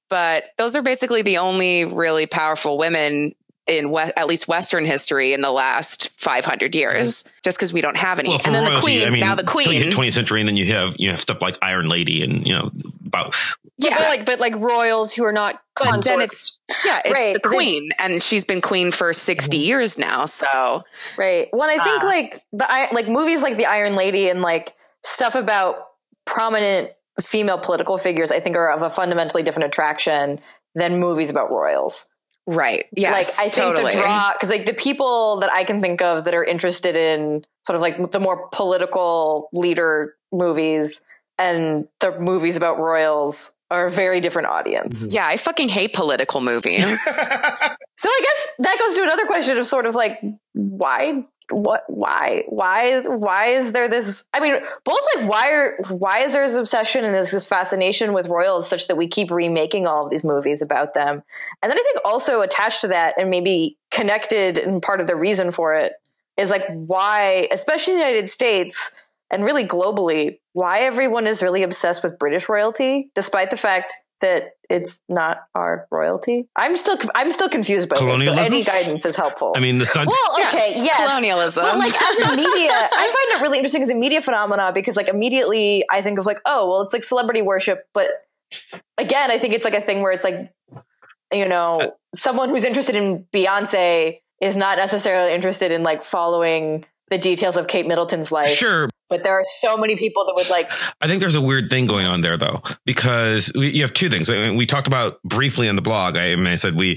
But those are basically the only really powerful women in we- at least Western history in the last five hundred years, just because we don't have any. Well, and then royalty, the Queen, I mean, now the Queen. You hit twentieth century, and then you have you have stuff like Iron Lady and, you know, about... Yeah, but like, but like royals who are not consorts. Then it's, yeah, it's right. the Queen, and she's been queen for sixty years now. So right. Well, I think uh, like the like movies like The Iron Lady and like stuff about prominent female political figures, I think, are of a fundamentally different attraction than movies about royals. Right. Yes. Like I think totally. the draw because like the people that I can think of that are interested in sort of like the more political leader movies and the movies about royals are a very different audience. Yeah, I fucking hate political movies. So I guess that goes to another question of sort of like, why, what, why, why, why is there this, I mean, both like why are, why is there this obsession and this, this fascination with royals such that we keep remaking all of these movies about them? And then I think also attached to that and maybe connected and part of the reason for it is like why, especially in the United States, and really globally, why everyone is really obsessed with British royalty, despite the fact that it's not our royalty. I'm still I'm still confused by this, so any guidance is helpful. I mean, the sun. Well, okay, yeah. yes. Colonialism. But like as a media, I find it really interesting as a media phenomena because like immediately I think of like, oh, well, it's like celebrity worship. But again, I think it's like a thing where it's like, you know, uh, someone who's interested in Beyonce is not necessarily interested in like following the details of Kate Middleton's life. Sure. But there are so many people that would like... I think there's a weird thing going on there, though, because we, you have two things. I mean, we talked about briefly on the blog. I, I mean, I said we,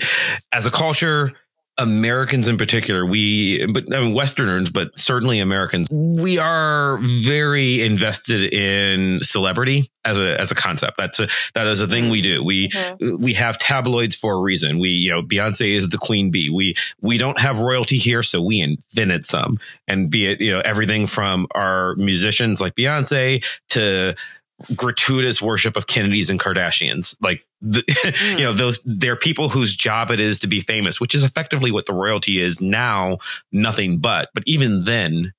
as a culture, Americans in particular, we, but I mean, Westerners, but certainly Americans, we are very invested in celebrity as a as a concept. That's a that is a thing we do. We mm-hmm. we have tabloids for a reason. We, you know, Beyonce is the queen bee. We we don't have royalty here, so we invented some. And be it, you know, everything from our musicians like Beyonce to gratuitous worship of Kennedys and Kardashians, like the, mm. you know, those they're people whose job it is to be famous, which is effectively what the royalty is now. Nothing but, but even then,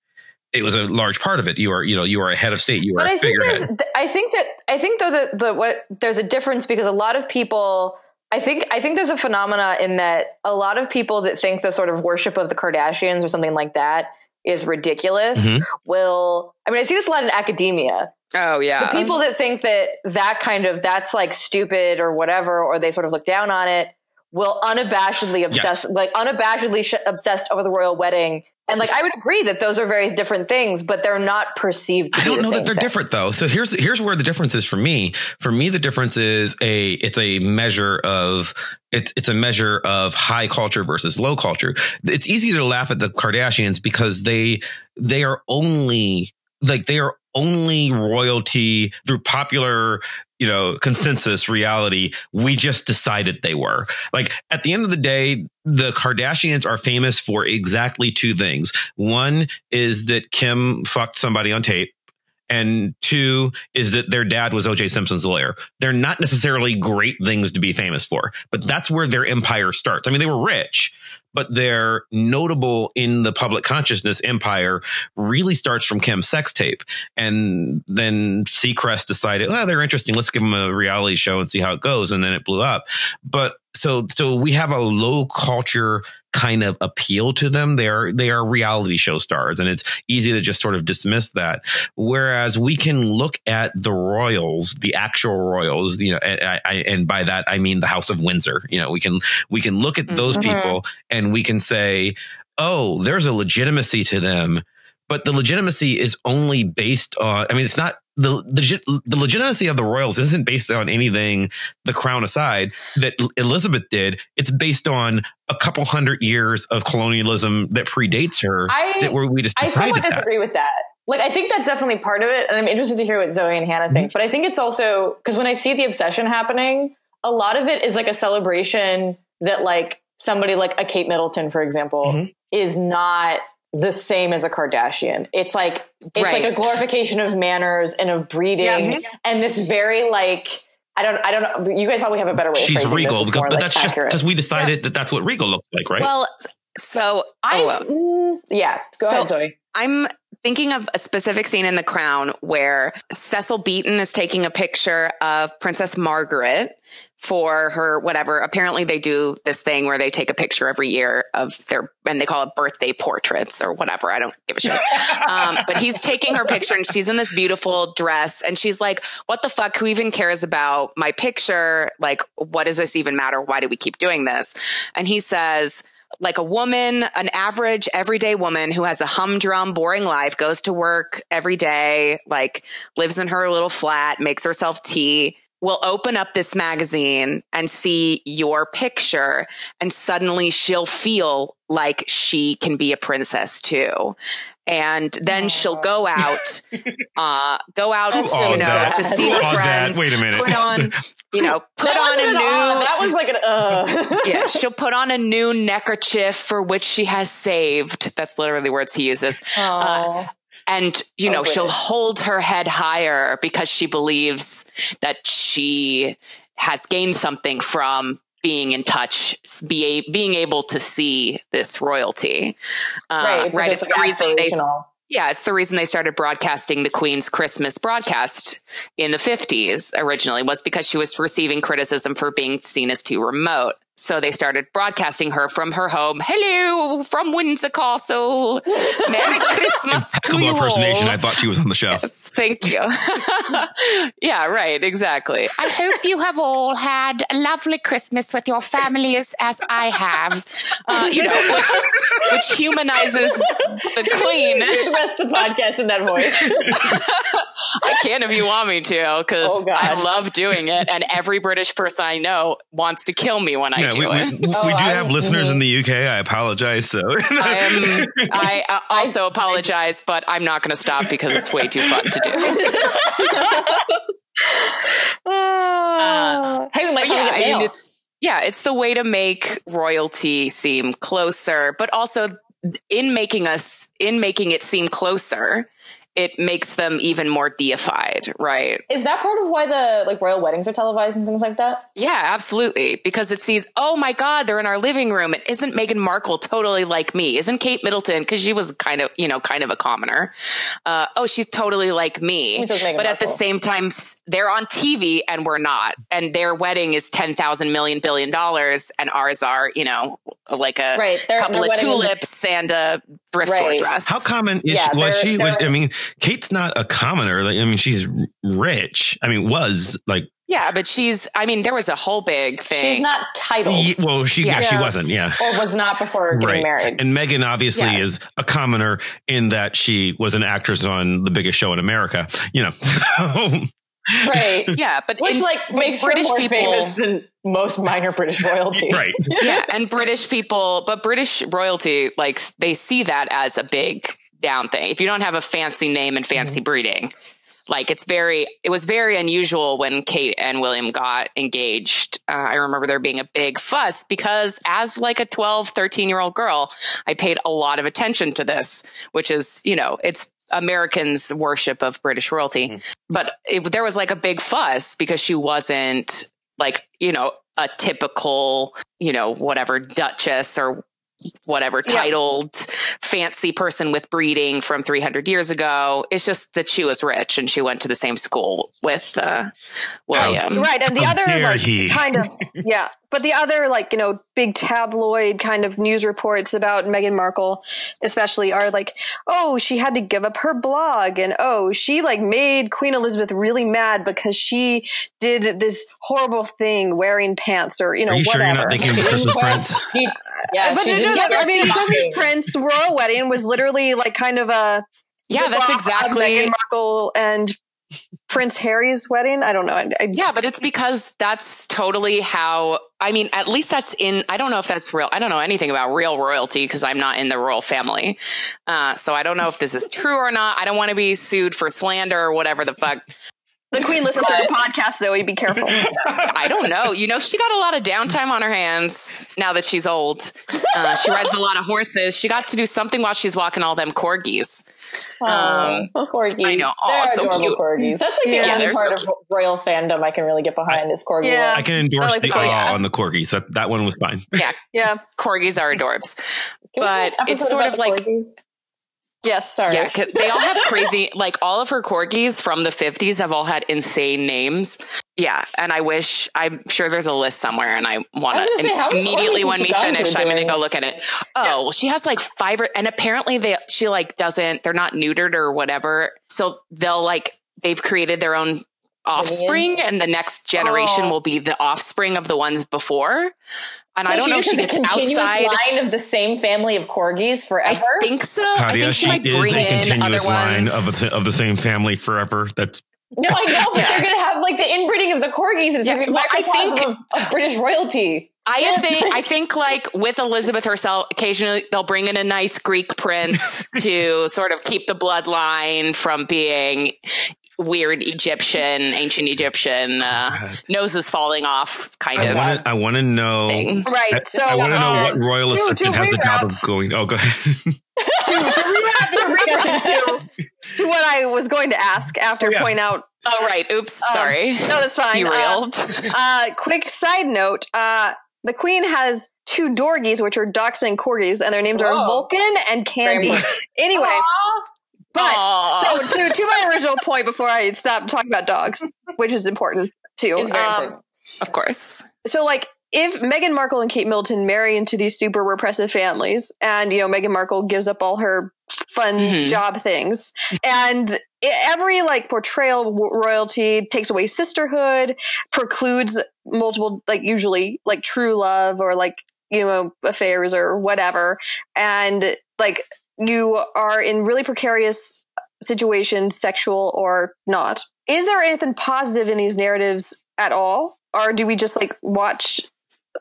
it was a large part of it. You are, you know, you are a head of state. You but are. I a think there's, I think that I think though that the what there's a difference because a lot of people. I think I think there's a phenomena in that a lot of people that think the sort of worship of the Kardashians or something like that is ridiculous. Mm-hmm. Will I mean I see this a lot in academia. Oh, yeah. The people that think that that kind of that's like stupid or whatever, or they sort of look down on it, will unabashedly obsess, yes. like unabashedly sh- obsessed over the royal wedding. And like, I would agree that those are very different things, but they're not perceived to be the same thing. I don't know that they're different, though. So here's here's where the difference is for me. For me, the difference is a it's a measure of it's it's a measure of high culture versus low culture. It's easy to laugh at the Kardashians because they they are only like they are. only royalty through popular, you know, consensus reality. We just decided they were like at the end of the day, the Kardashians are famous for exactly two things. One is that Kim fucked somebody on tape. And two is that their dad was O J Simpson's lawyer. They're not necessarily great things to be famous for, but that's where their empire starts. I mean, they were rich, but their notable in the public consciousness empire really starts from Kim's sex tape. And then Seacrest decided, well, they're interesting. Let's give them a reality show and see how it goes. And then it blew up. But so so we have a low culture kind of appeal to them. They are they are reality show stars, and it's easy to just sort of dismiss that. Whereas we can look at the royals, the actual royals, you know, and, I, and by that I mean the House of Windsor. You know, we can we can look at those mm-hmm. people and we can say, oh, there's a legitimacy to them, but the legitimacy is only based on. I mean, it's not. The, the the legitimacy of the royals isn't based on anything, the crown aside, that Elizabeth did. It's based on a couple hundred years of colonialism that predates her. I, that were, we just I somewhat that. disagree with that. Like, I think that's definitely part of it. And I'm interested to hear what Zoe and Hannah think. Mm-hmm. But I think it's also because when I see the obsession happening, a lot of it is like a celebration that like somebody like a Kate Middleton, for example, mm-hmm. is not the same as a Kardashian. It's like, it's right. like a glorification of manners and of breeding yeah. and this very like, I don't, I don't know. You guys probably have a better way. She's of regal, this. Because, more, but like, that's accurate. Just because we decided yeah. that that's what regal looks like. Right. Well, so I, oh, uh, yeah, go so ahead, Zoe. I'm thinking of a specific scene in The Crown where Cecil Beaton is taking a picture of Princess Margaret for her, whatever. Apparently they do this thing where they take a picture every year of their, and they call it birthday portraits or whatever. I don't give a shit. Um, but he's taking her picture and she's in this beautiful dress and she's like, what the fuck? Who even cares about my picture? Like, what does this even matter? Why do we keep doing this? And he says, like a woman, an average everyday woman who has a humdrum, boring life, goes to work every day, like lives in her little flat, makes herself tea, will open up this magazine and see your picture and suddenly she'll feel like she can be a princess too. And then oh. she'll go out, uh, go out, oh, you know, that. to see her friends. That. Wait a minute. Put on, you know, put on a new. Awe. That was like an. Uh. yeah, she'll put on a new neckerchief for which she has saved. That's literally words he uses. Oh. Uh, and you know, oh, she'll hold her head higher because she believes that she has gained something from being in touch, be a, being able to see this royalty. Uh, right. It's, right, it's the reason they, yeah, it's the reason they started broadcasting the Queen's Christmas broadcast in the fifties originally, was because she was receiving criticism for being seen as too remote. So they started broadcasting her from her home. Hello, from Windsor Castle. Merry Christmas to you all. Impersonation. I thought she was on the show. Yes, thank you. yeah, right. Exactly. I hope you have all had a lovely Christmas with your families as I have. Uh, you know, which, which humanizes the Queen. Do the rest of the podcast in that voice. I can if you want me to, because oh, I love doing it. And every British person I know wants to kill me when I yeah, do we, we, it. We, oh, we do I'm, have listeners mm-hmm. in the U K. I apologize. So I, am, I uh, also apologize, but I'm not going to stop because it's way too fun to do. uh, hey, we might yeah, I mean, it's, yeah, it's the way to make royalty seem closer, but also in making us, in making it seem closer, it makes them even more deified, right? Is that part of why the like royal weddings are televised and things like that? Yeah, absolutely. Because it sees, oh my God, they're in our living room. And isn't Meghan Markle totally like me? Isn't Kate Middleton, because she was kind of, you know, kind of a commoner. Uh, oh, she's totally like me. But Meghan at Markle. The same time, they're on T V and we're not. And their wedding is ten thousand million billion dollars and ours are, you know, like a right. their, couple their of tulips is- and a thrift right. store dress. How common is yeah, she, was she? Was, I mean, Kate's not a commoner. Like, I mean, she's rich. I mean, was like. Yeah, but she's, I mean, there was a whole big thing. She's not titled. Yeah, well, she yeah. yeah, she wasn't, yeah. Or was not before getting right. married. And Meghan obviously yeah. is a commoner in that she was an actress on the biggest show in America, you know. right. Yeah, but which in, like makes British her more people famous than most minor British royalty. right. Yeah, and British people, but British royalty, like they see that as a big down thing. If you don't have a fancy name and fancy mm-hmm. breeding, like it's very, it was very unusual when Kate and William got engaged. Uh, I remember there being a big fuss because as like a twelve, thirteen year old girl, I paid a lot of attention to this, which is, you know, it's Americans' worship of British royalty. Mm. But it, there was like a big fuss because she wasn't like, you know, a typical, you know, whatever duchess or whatever titled yeah. fancy person with breeding from three hundred years ago. It's just that she was rich and she went to the same school with uh, William. Oh, right. And the other like, kind of, yeah. But the other like, you know, big tabloid kind of news reports about Meghan Markle, especially are like, oh, she had to give up her blog. And oh, she like made Queen Elizabeth really mad because she did this horrible thing wearing pants or, you know, are you whatever. Sure you're not thinking this was Prince? Yeah, but no, no, no, I mean, Princess Prince royal wedding was literally like kind of a yeah. That's exactly Meghan Markle and Prince Harry's wedding. I don't know. I, I, yeah, but it's because that's totally how. I mean, at least that's in. I don't know if that's real. I don't know anything about real royalty because I'm not in the royal family, uh, so I don't know if this is true or not. I don't want to be sued for slander or whatever the fuck. The Queen listens to the podcast, Zoe. Be careful. I don't know. You know, she got a lot of downtime on her hands now that she's old. Uh, she rides a lot of horses. She got to do something while she's walking all them corgis. Oh, um, corgis. I know. All so cute. Corgis. That's like the yeah, only part so of royal fandom I can really get behind I, is corgis. Yeah. I can endorse I like the, the awe yeah. on the corgis. That, that one was fine. Yeah. Yeah. Corgis are adorbs. But it's sort of like... Corgis? Yes, sorry. Yeah, they all have crazy, like all of her corgis from the fifties have all had insane names. Yeah, and I wish, I'm sure there's a list somewhere and I want to, immediately when we finish, I'm going to go look at it. Oh, yeah. Well, she has like five, or, and apparently they, she like doesn't, they're not neutered or whatever. So they'll like, they've created their own offspring and the next generation oh. will be the offspring of the ones before. And so I don't know if she gets a continuous outside line of the same family of corgis forever. I think so. Katya, I think she, she might bring a in continuous other ones. Line of, a, of the same family forever. That's no, I know, but yeah. they're gonna have like the inbreeding of the corgis. It's yeah, gonna be well, I think of, of British royalty. I think I think like with Elizabeth herself, occasionally they'll bring in a nice Greek prince to sort of keep the bloodline from being weird Egyptian, ancient Egyptian uh, noses falling off, kind I of. Wanna, I want to know. Thing. Right. I, so I want to um, know what royal assistant has the job of going. Oh, go ahead. To, to, to, to what I was going to ask after oh, yeah. point out. Oh, right. Oops. Um, sorry. No, that's fine. Derailed. Uh, uh, quick side note. Uh, the Queen has two dorgies, which are ducks and corgis, and their names Whoa. are Vulcan and Candy. Anyway. Aww. But so, to, to my original point before I stopped talking about dogs, which is important too. It's very um, important. Of course. So like if Meghan Markle and Kate Middleton marry into these super repressive families and, you know, Meghan Markle gives up all her fun mm-hmm. job things and every like portrayal of royalty takes away sisterhood, precludes multiple, like usually like true love or like, you know, affairs or whatever. And like, you are in really precarious situations, sexual or not. Is there anything positive in these narratives at all? Or do we just like watch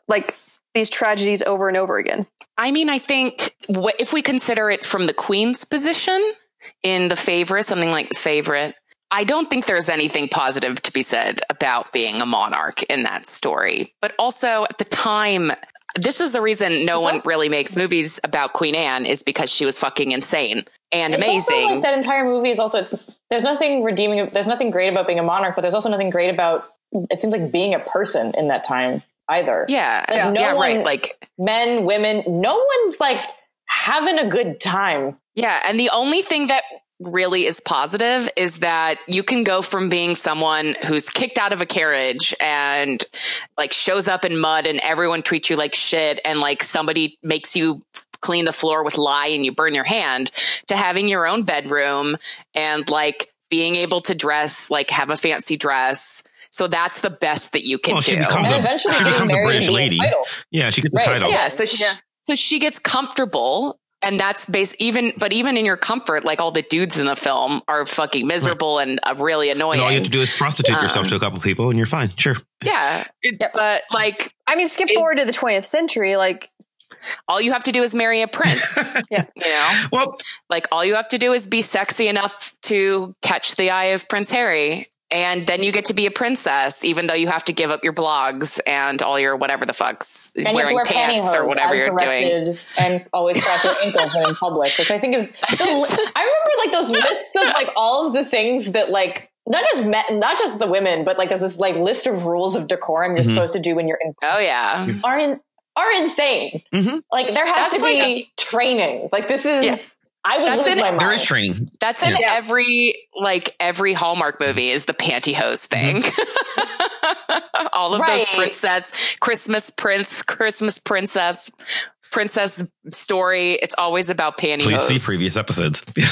like these tragedies over and over again? I mean, I think wh- if we consider it from the Queen's position in The Favourite, something like The Favourite, I don't think there's anything positive to be said about being a monarch in that story. But also at the time... This is the reason no one really makes movies about Queen Anne is because she was fucking insane and amazing. Also like that entire movie is also, it's, there's nothing redeeming. There's nothing great about being a monarch, but there's also nothing great about, it seems like being a person in that time either. Yeah. Like yeah, no yeah one, right. Like men, women, no one's like having a good time. Yeah. And the only thing that really is positive is that you can go from being someone who's kicked out of a carriage and like shows up in mud and everyone treats you like shit and like somebody makes you clean the floor with lye and you burn your hand to having your own bedroom and like being able to dress, like have a fancy dress. So that's the best that you can well, do. She becomes, and a, eventually she becomes a British lady. A yeah, she gets the right. title. Yeah, so she, yeah. so she gets comfortable. And that's based even, but even in your comfort, like all the dudes in the film are fucking miserable right. and uh, really annoying. And all you have to do is prostitute um, yourself to a couple people and you're fine. Sure. Yeah. It, yeah. But like, I mean, skip it, forward to the twentieth century. Like all you have to do is marry a prince. yeah. You know, well, like all you have to do is be sexy enough to catch the eye of Prince Harry And then you get to be a princess, even though you have to give up your blogs and all your whatever the fucks, and wearing wear pants or whatever you're doing, and always cross your ankles when in public, which I think is. The, I remember like those lists of like all of the things that like not just men, not just the women, but like there's this like list of rules of decorum you're mm-hmm. supposed to do when you're in. Oh yeah, are in, are insane. Mm-hmm. Like there has That's to be like, training. Like this is. Yeah. I would That's lose in, my mind. There is training. That's yeah. in every, like, every Hallmark movie is the pantyhose thing. Mm-hmm. All of right. those princess, Christmas prince, Christmas princess, princess story. It's always about pantyhose. Please see previous episodes. So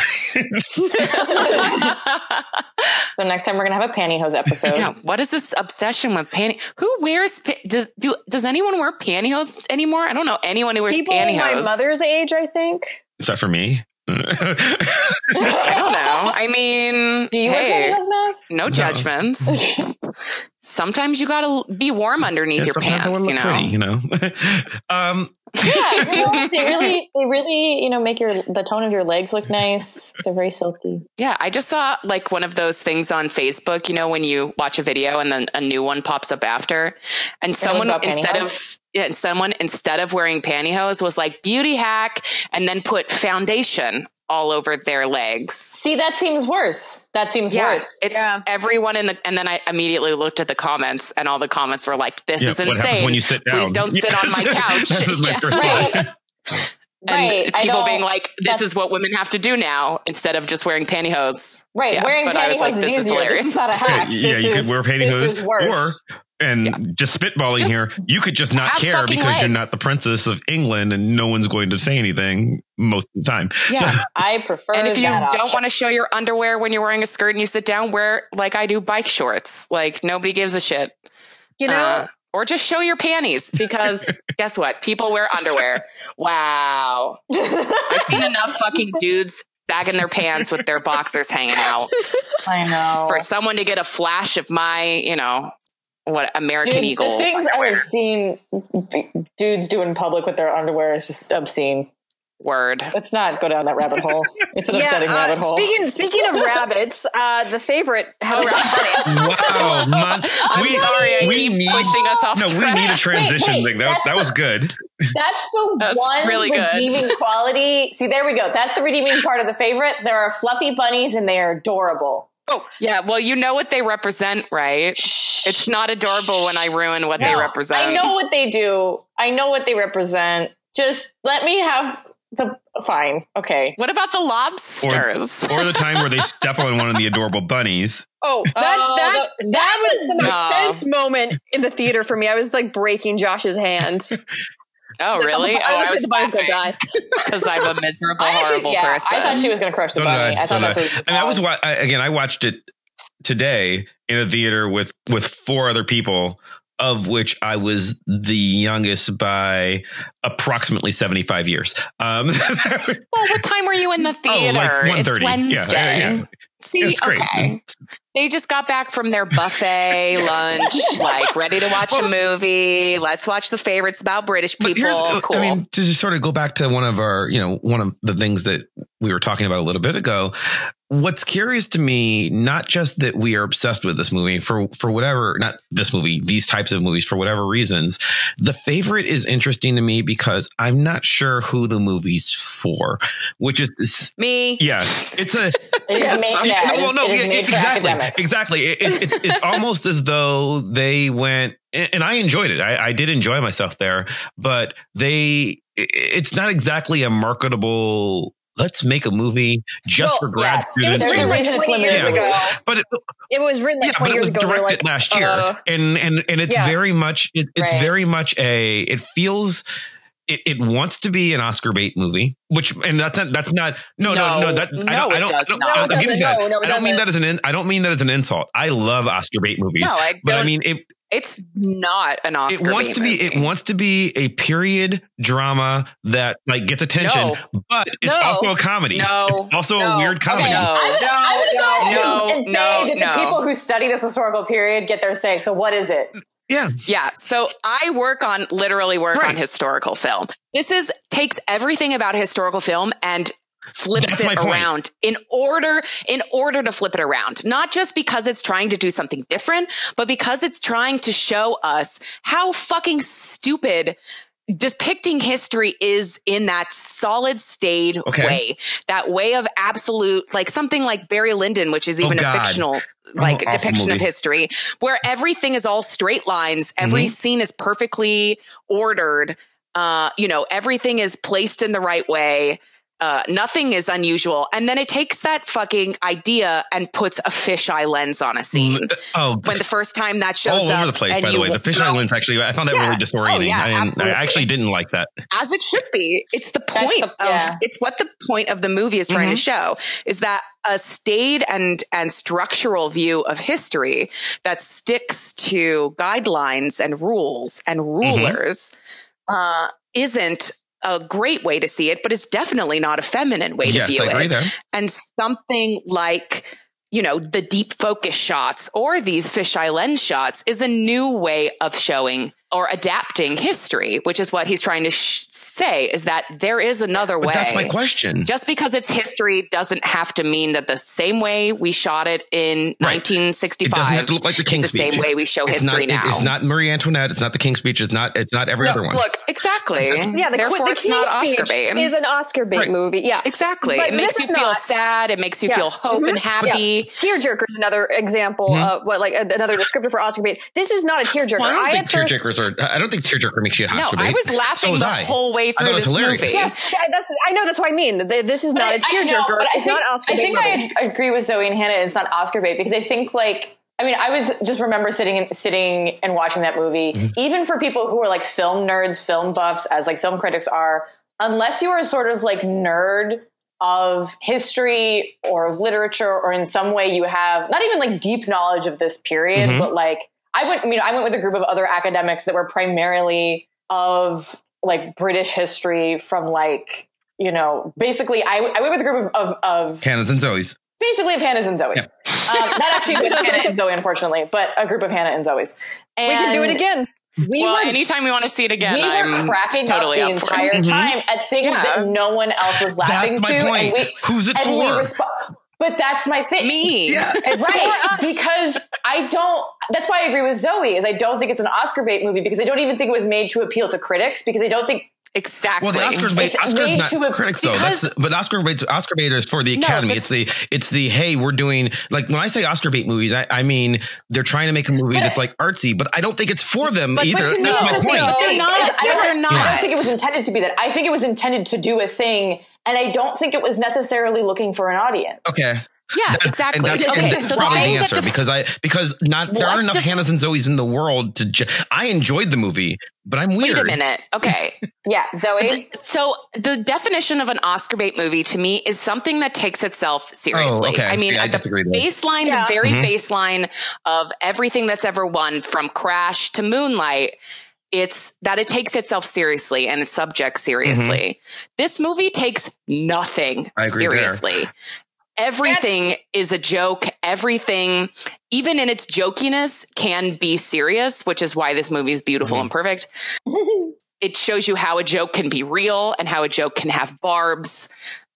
next time we're going to have a pantyhose episode. Yeah. What is this obsession with panty? Who wears, pa- does, do, does anyone wear pantyhose anymore? I don't know anyone who wears People pantyhose. People my mother's age, I think. Except for me. I don't know. I mean, do you hey, wear pantyhose, Mac? No judgments. Sometimes you gotta be warm underneath yeah, your pants. You know, pretty, you know. um. Yeah, you know, they really, they really, you know, make your the tone of your legs look nice. They're very silky. Yeah, I just saw like one of those things on Facebook. You know, when you watch a video and then a new one pops up after, and someone instead of. Yeah, and someone instead of wearing pantyhose was like beauty hack and then put foundation all over their legs. See, that seems worse. That seems yeah, worse. It's yeah. everyone in the, and then I immediately looked at the comments and all the comments were like, this yeah, is insane. When you sit down. Please don't yes. sit on my couch. This is my yeah. first right. And right. people being like, this is what women have to do now instead of just wearing pantyhose. Right. Yeah, wearing but pantyhose I was like, this is, is hilarious. This is not a hack. Yeah, this yeah you is, could wear pantyhose or And yeah. just spitballing just here, you could just not care because legs. You're not the princess of England and no one's going to say anything most of the time. Yeah, so. I prefer And if you that don't option. Want to show your underwear when you're wearing a skirt and you sit down, wear, like I do, bike shorts. Like, nobody gives a shit. You know? Uh, or just show your panties because guess what? People wear underwear. Wow. I've seen enough fucking dudes bagging their pants with their boxers hanging out. I know. For someone to get a flash of my, you know... What American Dude, Eagle? The things underwear. I've seen dudes do in public with their underwear is just obscene. Word. Let's not go down that rabbit hole. It's an yeah, upsetting uh, rabbit hole. Speaking speaking of rabbits, uh, the favorite had a rabbit. Wow, man. I'm we, sorry, I we keep need, pushing us off. No, track. We need a transition. Wait, wait, thing. That, that was good. That's the that's one really redeeming good. Quality. See, there we go. That's the redeeming part of The Favorite. There are fluffy bunnies, and they are adorable. Oh, yeah. Well, you know what they represent, right? Shh. It's not adorable when I ruin what no, they represent. I know what they do. I know what they represent. Just let me have the... Fine. Okay. What about the lobsters? Or, or the time where they step on one of the adorable bunnies. Oh, that oh, that, the, that, that was an no. expense moment in the theater for me. I was like breaking Josh's hand. Oh, the, really? Oh, I was about to die because I'm a miserable, actually, horrible yeah, person. I thought she was going to crush the so bunny. I, I thought so that's what. And I was wa- I, again. I watched it today in a theater with with four other people, of which I was the youngest by approximately seventy-five years. Um, well, what time were you in the theater? Oh, like it's Wednesday. Yeah, yeah, yeah. See, okay. They just got back from their buffet lunch, like ready to watch well, a movie. Let's watch The Favorites about British people. Cool. I mean, to just sort of go back to one of our, you know, one of the things that we were talking about a little bit ago. What's curious to me, not just that we are obsessed with this movie for, for whatever, not this movie, these types of movies for whatever reasons. The Favorite is interesting to me because I'm not sure who the movie's for, which is me. Yeah. It's a, exactly, exactly. It, it, it's, it's almost as though they went, and I enjoyed it. I, I did enjoy myself there, but they, it, it's not exactly a marketable, let's make a movie just well, for grad yeah. students. It was written like twenty years ago. But it, it was written like yeah, twenty years ago. It was directed like, last year, uh, and and and it's yeah. very much. It, it's right. very much a. It feels. It, it wants to be an Oscar bait movie, which and that's not that's not no no no, no that no, I don't I don't, I don't, no, I don't, I don't no, no, I don't mean that as an in, I don't mean that as an insult. I love Oscar bait movies, no, I but I mean it. It's not an Oscar. It wants to be. Movie. It wants to be a period drama that like gets attention, no. but it's no. also a comedy. No, it's also no. a weird comedy. Okay. No, I would no, no, no, and say no, that no. the people who study this historical period get their say. So what is it? Yeah, yeah. So I work on literally work right. on historical film. This is takes everything about historical film and flips it around in order, in order to flip it around, not just because it's trying to do something different, but because it's trying to show us how fucking stupid depicting history is in that solid stayed okay. way, that way of absolute, like something like Barry Lyndon, which is even oh, a fictional like oh, depiction of history where everything is all straight lines. Every mm-hmm. scene is perfectly ordered. Uh, you know, everything is placed in the right way. Uh, nothing is unusual. And then it takes that fucking idea and puts a fisheye lens on a scene. Oh, when the first time that shows all up. All over the place, by the way. The fisheye lens, actually, I found that yeah. really disorienting. Oh, yeah, I, absolutely. I actually didn't like that. As it should be. It's the point the, of, yeah. it's what the point of the movie is trying mm-hmm. to show, is that a staid and, and structural view of history that sticks to guidelines and rules and rulers mm-hmm. uh, isn't a great way to see it, but it's definitely not a feminine way yes, to view it. There. And something like, you know, the deep focus shots or these fisheye lens shots is a new way of showing or adapting history, which is what he's trying to sh- say is that there is another but way. That's my question. Just because it's history doesn't have to mean that the same way we shot it in right. nineteen sixty-five it doesn't have to look like the King's Speech. It's the same way we show it's history not, now. It's not Marie Antoinette. It's not the King's Speech. It's not. It's not every no, other one. Look, exactly. Yeah, the, therefore the it's King's not Oscar bait. Is an Oscar bait right. movie. Yeah, exactly. But it makes you not. feel sad. It makes you yeah. feel hope mm-hmm. and happy. Yeah. Tearjerker is another example. Mm-hmm. Uh, what like another descriptor for Oscar bait? This is not a tearjerker. Well, I, I think tearjerkers are. I don't think tearjerker makes you a hot no, debate. I was laughing so was the I. whole way through this hilarious. movie. Yes, that's, I know that's what I mean. This is but not I, a tearjerker. It's think, not Oscar bait. I think I agree with Zoe and Hannah. It's not Oscar bait because I think like I mean I was just remember sitting sitting and watching that movie. Mm-hmm. Even for people who are like film nerds, film buffs, as like film critics are, unless you are a sort of like nerd of history or of literature or in some way you have not even like deep knowledge of this period, mm-hmm. but like. I went, you know, I went with a group of other academics that were primarily of like British history from like, you know, basically I, I went with a group of, of, of Hannah's and Zoe's, basically of Hannah's and Zoe's, yeah. um, not actually with Hannah and Zoe, unfortunately, but a group of Hannah and Zoe's. And we can do it again. We well, were, anytime we want to see it again, we I'm were cracking totally up the up entire mm-hmm. time at things yeah. that no one else was laughing That's my to. Point. And we, Who's it and for? We resp- But that's my thing. Me. Yeah. Right. Because I don't, that's why I agree with Zoe is I don't think it's an Oscar bait movie because I don't even think it was made to appeal to critics because I don't think. Exactly. Well, the Oscar's bait, Oscar's made not to a, critics though. That's the, but Oscar bait, Oscar bait is for the Academy. No, it's the, it's the, hey, we're doing like, when I say Oscar bait movies, I, I mean, they're trying to make a movie that's like artsy, but I don't think it's for them but, either. But to me, that's my point. They're not, I don't, they're not. I don't think it was intended to be that. I think it was intended to do a thing. And I don't think it was necessarily looking for an audience. Okay. Yeah, that's, exactly. And that's, okay, and that's so probably the, the answer def- because I because not what there aren't enough def- Hannahs and Zoes in the world to. Ju- I enjoyed the movie, but I'm weird. Wait a minute. Okay. Yeah, Zoe. So the definition of an Oscar bait movie to me is something that takes itself seriously. Oh, okay. I mean, yeah, at I the baseline, yeah. the very mm-hmm. baseline of everything that's ever won, from Crash to Moonlight. It's that it takes itself seriously and its subject seriously. Mm-hmm. This movie takes nothing seriously. There. Everything and- is a joke. Everything, even in its jokiness, can be serious, which is why this movie is beautiful mm-hmm. and perfect. It shows you how a joke can be real and how a joke can have barbs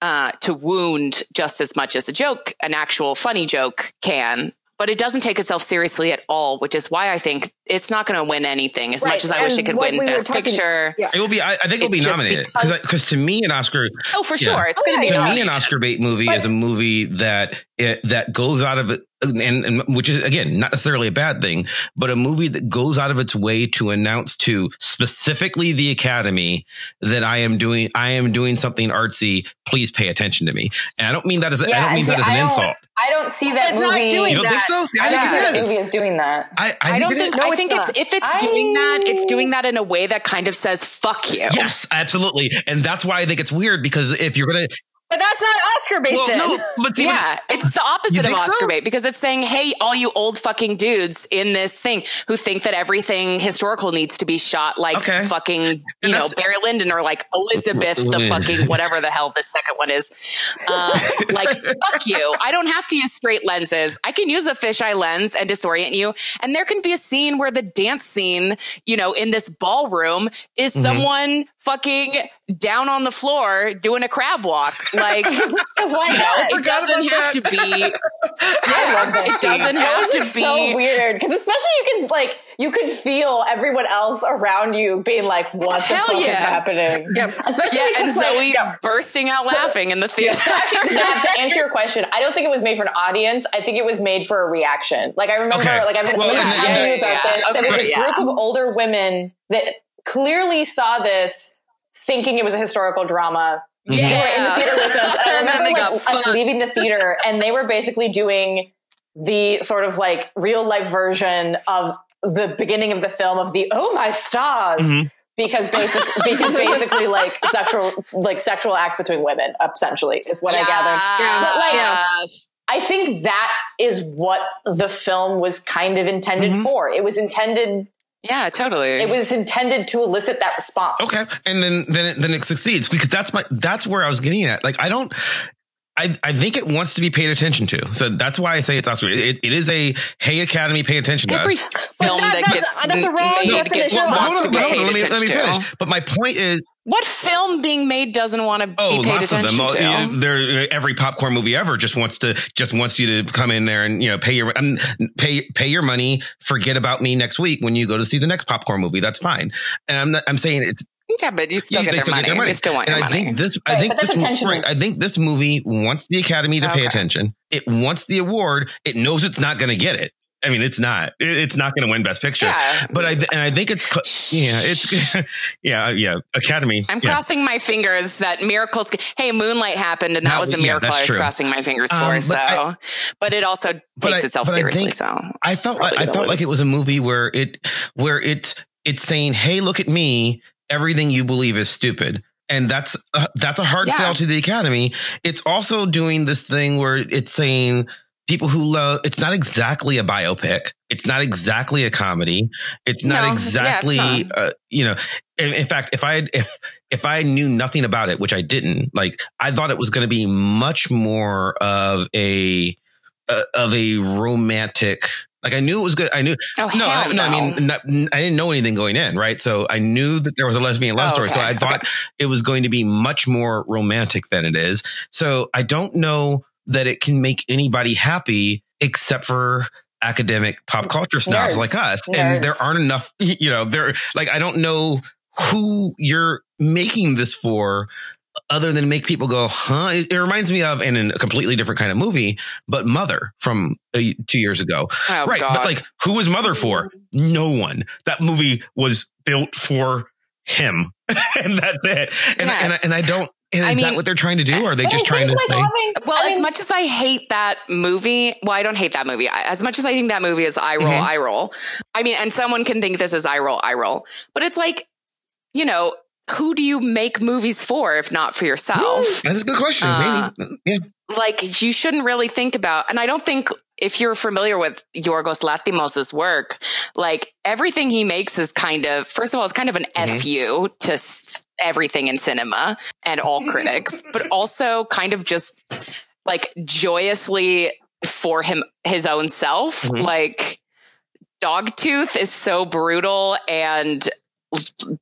uh, to wound just as much as a joke, an actual funny joke can. But it doesn't take itself seriously at all, which is why I think it's not going to win anything as right. much as I and wish it could win we Best talking, Picture. Yeah. It will be. I, I think it will be nominated because because to me an Oscar. Oh, for sure, know, it's going to be. To nominated. me, an Oscar bait movie but, is a movie that it, that goes out of and, and which is again not necessarily a bad thing, but a movie that goes out of its way to announce to specifically the Academy that I am doing I am doing something artsy. Please pay attention to me, and I don't mean that as yeah, I don't mean see, that as an I insult. I don't see that it's movie. Not doing you don't that. think so? See, I, I think don't it think is. Movie is doing that. I, I, I don't think. think it is. No, I think it's, it's if it's I... doing that, it's doing that in a way that kind of says "fuck you." Yes, absolutely, and that's why I think it's weird because if you're gonna. But that's not Oscar bait. Well, no, but see, yeah, but, it's the opposite of Oscar so? bait because it's saying, "Hey, all you old fucking dudes in this thing who think that everything historical needs to be shot like okay. fucking you and know Barry Lyndon or like Elizabeth the fucking whatever the hell the second one is." Uh, like fuck you, I don't have to use straight lenses. I can use a fisheye lens and disorient you. And there can be a scene where the dance scene, you know, in this ballroom is mm-hmm. someone fucking down on the floor doing a crab walk. Like, why not? It doesn't have that. to be. Yeah, I love that it theme. doesn't have was, to like, be so weird, because especially you can like you could feel everyone else around you being like, "What the Hell fuck yeah. is happening?" Yep. Especially yeah, because, and Zoe like, yeah. bursting out laughing in the theater. Actually, yeah, to answer your question, I don't think it was made for an audience. I think it was made for a reaction. Like I remember, okay. like I was well, yeah, telling yeah, you about yeah. this. Okay, there was this yeah. group of older women that clearly saw this, thinking it was a historical drama. Yeah. They were in the theater with us. And I remember and they like, got us fun. leaving the theater, and they were basically doing the sort of like real life version of the beginning of the film of the "Oh my stars," mm-hmm. because basically because basically like sexual like sexual acts between women essentially is what yeah. I gathered. But like, yes. I think that is what the film was kind of intended mm-hmm. for. It was intended. Yeah, totally. It was intended to elicit that response. Okay, and then then it, then it succeeds, because that's my that's where I was getting at. Like, I don't, I I think it wants to be paid attention to, so that's why I say it's Oscar. It, it is a hey Academy, pay attention to Every us. film that, that that's, gets that's the wrong no, definition. Well, well, no, no, no, no, let me let me finish. To. But my point is. What film being made doesn't want to oh, be paid lots attention of them. to? They're, every popcorn movie ever just wants to just wants you to come in there and, you know, pay your um, pay pay your money. Forget about me next week when you go to see the next popcorn movie. That's fine. And I'm not, I'm saying it's yeah, but you still, yeah, get, their still get their money. You still want and your I money. Think this, right, I think this. Right, I think this movie wants the Academy to okay. pay attention. It wants the award. It knows it's not going to get it. I mean, it's not. It's not going to win Best Picture. Yeah. But I th- and I think it's yeah, it's yeah, yeah. Academy. I'm yeah. crossing my fingers that miracles. Hey, Moonlight happened, and that no, was a miracle. Yeah, I was true. crossing my fingers um, for. But so, I, but it also but takes I, itself seriously. I think, so I felt I, I felt like it was a movie where it where it it's saying, "Hey, look at me. Everything you believe is stupid." And that's uh, that's a hard yeah. sell to the Academy. It's also doing this thing where it's saying. People who love, it's not exactly a biopic. It's not exactly a comedy. It's not no, exactly, yeah, it's not. Uh, you know, in, in fact, if I, if, if I knew nothing about it, which I didn't, like, I thought it was going to be much more of a, uh, of a romantic, like I knew it was good. I knew, oh, no, I, no, no, I mean, not, I didn't know anything going in. Right. So I knew that there was a lesbian love oh, story. Okay. So I thought okay. it was going to be much more romantic than it is. So I don't know that it can make anybody happy except for academic pop culture snobs Nerds. like us. Nerds. And there aren't enough, you know, there, like, I don't know who you're making this for other than make people go, huh? It, it reminds me of, and in a completely different kind of movie, but Mother from uh, two years ago. Oh, right. God. But like, who was Mother for? No one. That movie was built for him. And that's it. And, yeah. I, and, I, and I don't, And is I mean, that what they're trying to do? Or are they just trying to like, like, Well, I mean, as much as I hate that movie, well, I don't hate that movie. I, as much as I think that movie is eye roll, mm-hmm. eye roll. I mean, and someone can think this is eye roll, eye roll. But it's like, you know, who do you make movies for if not for yourself? Mm, that's a good question. Uh, Maybe. Yeah. Like, you shouldn't really think about, and I don't think if you're familiar with Yorgos Lanthimos' work, like everything he makes is kind of, first of all, it's kind of an mm-hmm. F U to everything in cinema and all critics, but also kind of just like joyously for him, his own self. Mm-hmm. Like Dogtooth is so brutal and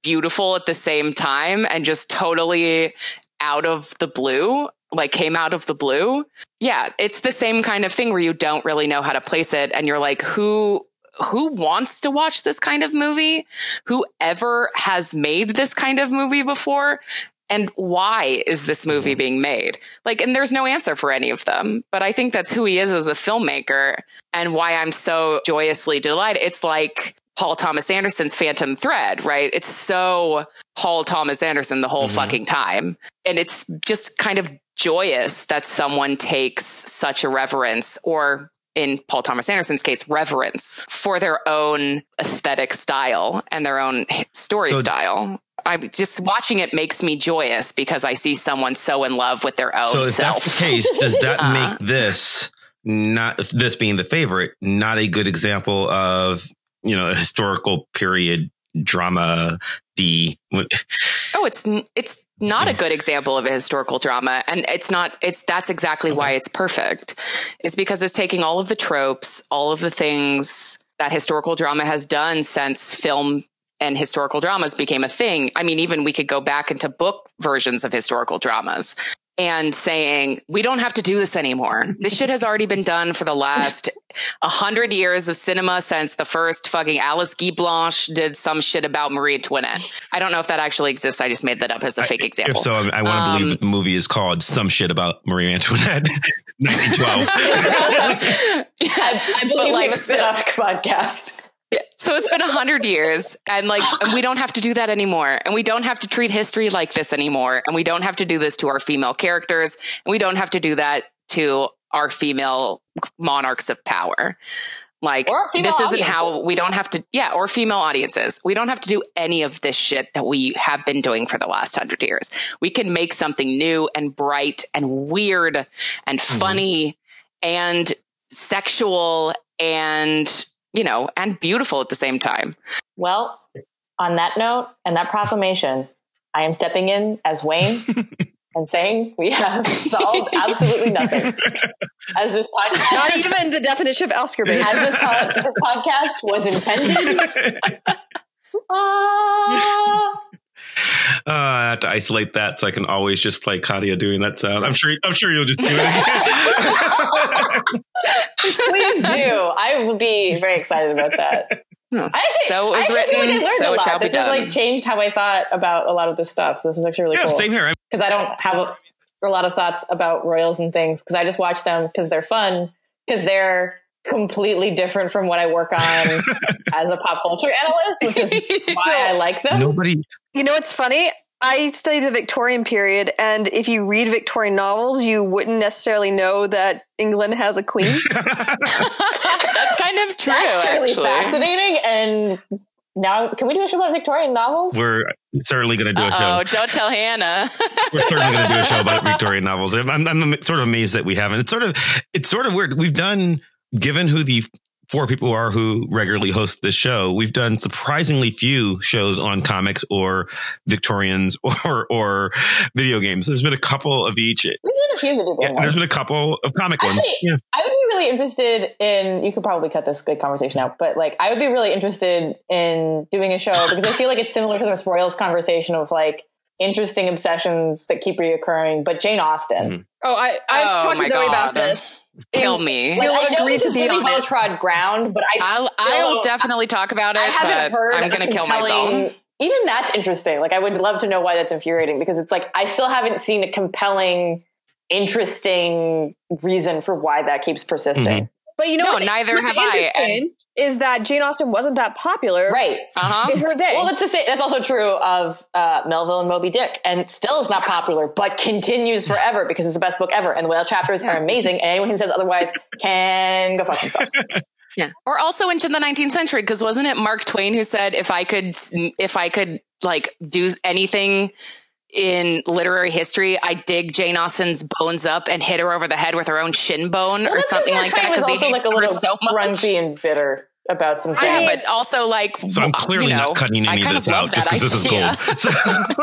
beautiful at the same time, and just totally out of the blue. Like came out of the blue. Yeah, it's the same kind of thing where you don't really know how to place it, and you're like, who? Who wants to watch this kind of movie? Whoever has made this kind of movie before? And why is this movie being made? Like, and there's no answer for any of them. But I think that's who he is as a filmmaker, and why I'm so joyously delighted. It's like Paul Thomas Anderson's Phantom Thread, right? It's so Paul Thomas Anderson the whole mm-hmm. fucking time. And it's just kind of joyous that someone takes such a reverence, or in Paul Thomas Anderson's case, reverence for their own aesthetic style and their own story so, style. I'm just watching it makes me joyous because I see someone so in love with their own so if self. That's the case, does that uh, make this not this being The Favorite not a good example of, you know, a historical period drama? The oh, it's it's not yeah. a good example of a historical drama, and it's not. It's that's exactly okay. why it's perfect. Is because it's taking all of the tropes, all of the things that historical drama has done since film and historical dramas became a thing. I mean, even we could go back into book versions of historical dramas and saying, we don't have to do this anymore. This shit has already been done for the last a hundred years of cinema since the first fucking Alice Guy Blanche did some shit about Marie Antoinette. I don't know if that actually exists. I just made that up as a fake example. If so, I, I want to um, believe that the movie is called Some Shit About Marie Antoinette. nineteen twelve Yeah, I believe like, it's a podcast. Yeah. So it's been a hundred years and like, and we don't have to do that anymore. And we don't have to treat history like this anymore. And we don't have to do this to our female characters. And we don't have to do that to our female monarchs of power. Like this isn't audiences. How we don't have to. Yeah. Or female audiences. We don't have to do any of this shit that we have been doing for the last hundred years. We can make something new and bright and weird and funny mm-hmm. and sexual and you know, and beautiful at the same time. Well, on that note and that proclamation, I am stepping in as Wayne and saying we have solved absolutely nothing. As this podcast, not even the definition of Oscar-bait. As this, pod, this podcast was intended. uh, Uh, I have to isolate that so I can always just play Katya doing that sound. I'm sure. I'm sure you'll just do it. Please do. I will be very excited about that. Hmm. I actually, so it was I written. Like I learned so a lot. Shall this be has done. Like changed how I thought about a lot of this stuff. So this is actually really yeah, cool. Same here. Because I don't have a, a lot of thoughts about royals and things because I just watch them because they're fun because they're completely different from what I work on as a pop culture analyst, which is why I like them. Nobody. You know what's funny? I studied the Victorian period, and if you read Victorian novels, you wouldn't necessarily know that England has a queen. That's kind of true. That's really actually. fascinating. And now, can we do a show about Victorian novels? We're certainly going to do a show. Oh, don't tell Hannah. We're certainly going to do a show about Victorian novels. I'm, I'm sort of amazed that we haven't. It's sort of, it's sort of weird. We've done, given who the four people are who regularly host this show, we've done surprisingly few shows on comics or Victorians or or video games. There's been a couple of each. We've done a few video games. Yeah, there's been a couple of comic Actually, ones. Yeah. I would be really interested in, you could probably cut this good conversation out, but like I would be really interested in doing a show because I feel like it's similar to this Royals conversation of like interesting obsessions that keep reoccurring, but Jane Austen. Mm-hmm. Oh, I I've oh talked to Zoe God. about this. Kill me. Like, I know this is really well trod ground, but I I'll, I'll definitely talk about it. I haven't heard. I'm going to kill myself. Even that's interesting. Like I would love to know why that's infuriating because it's like I still haven't seen a compelling, interesting reason for why that keeps persisting. Mm-hmm. But you know, no, what's, neither what's have I. And- is that Jane Austen wasn't that popular right. uh-huh. in her day. Well, that's the same, that's also true of uh, Melville and Moby Dick, and still is not popular, but continues forever because it's the best book ever, and the whale chapters are amazing, and anyone who says otherwise can go fuck themselves. Yeah, or also into the nineteenth century, because wasn't it Mark Twain who said, if I could, if I could, like, do anything in literary history, I dig Jane Austen's bones up and hit her over the head with her own shin bone well, or something like that. Because also like a little so grumpy and bitter about some things. Yeah, but also like, so I'm clearly you know, not cutting any of this out just because this is gold. So. I